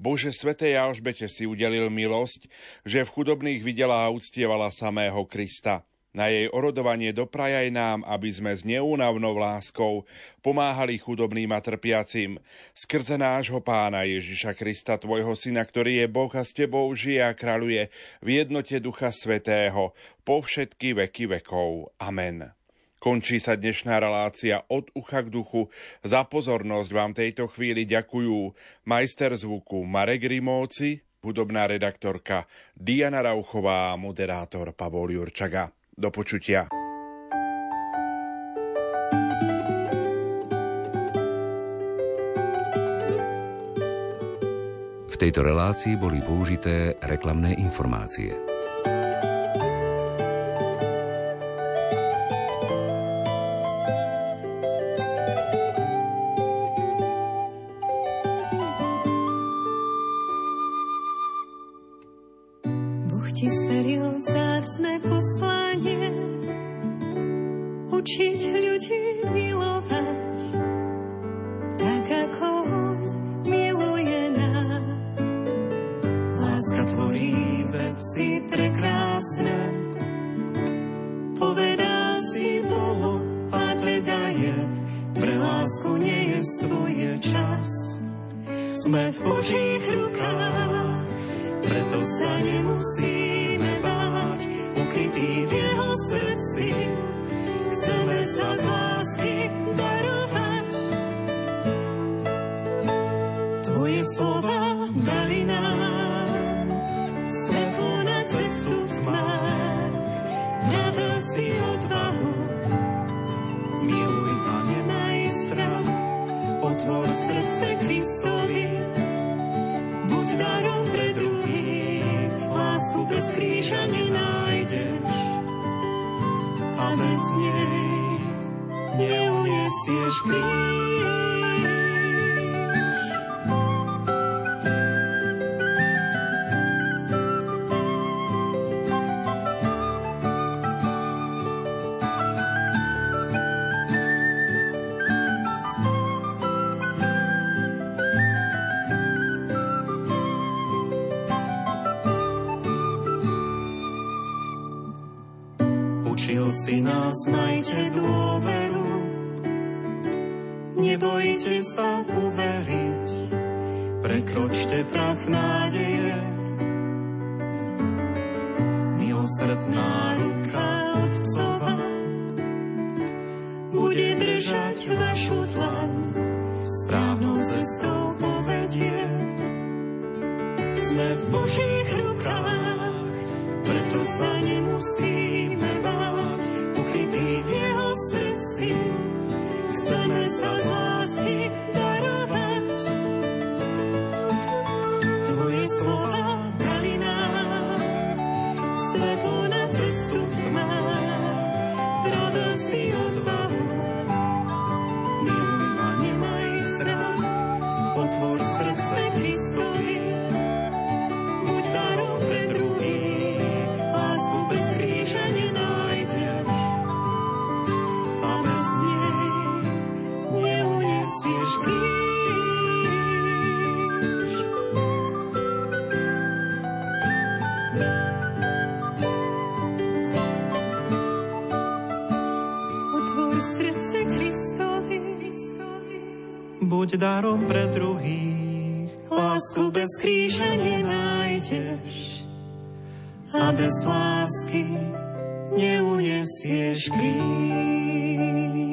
Bože, svätej Alžbete si udelil milosť, že v chudobných videla a uctievala samého Krista. Na jej orodovanie doprajaj nám, aby sme s neúnavnou láskou pomáhali chudobným a trpiacim. Skrze nášho Pána Ježiša Krista, tvojho Syna, ktorý je Boh a s tebou žije a kráľuje v jednote Ducha Svätého, po všetky veky vekov. Amen. Končí sa dnešná relácia Od ucha k duchu. Za pozornosť vám tejto chvíli ďakujú majster zvuku Marek Rimóci, hudobná redaktorka Diana Rauchová a moderátor Pavol Jurčaga. Do počutia. V tejto relácii boli použité reklamné informácie. Majte dôveru, nebojte sa uveriť, prekročte prach nádeje. Milosrdná ruka Otcova bude držať vašu dlaň, správnou cestou povedie. Sme v Božích rukách, preto sa nemusíme báť. V jeho srdci chceme sa z lásky darovať. Tvoje slova dali nám svetlo na cestu v tmách. Vravel si odvahu, miluj a nemaj strach. Otvor srdce Kristovi, buď darom pre druhých, lásku bez kríža nenájdeš. Buď darom pre druhých, lásku bez kríža nenájdeš a bez lásky neuniesieš kríž.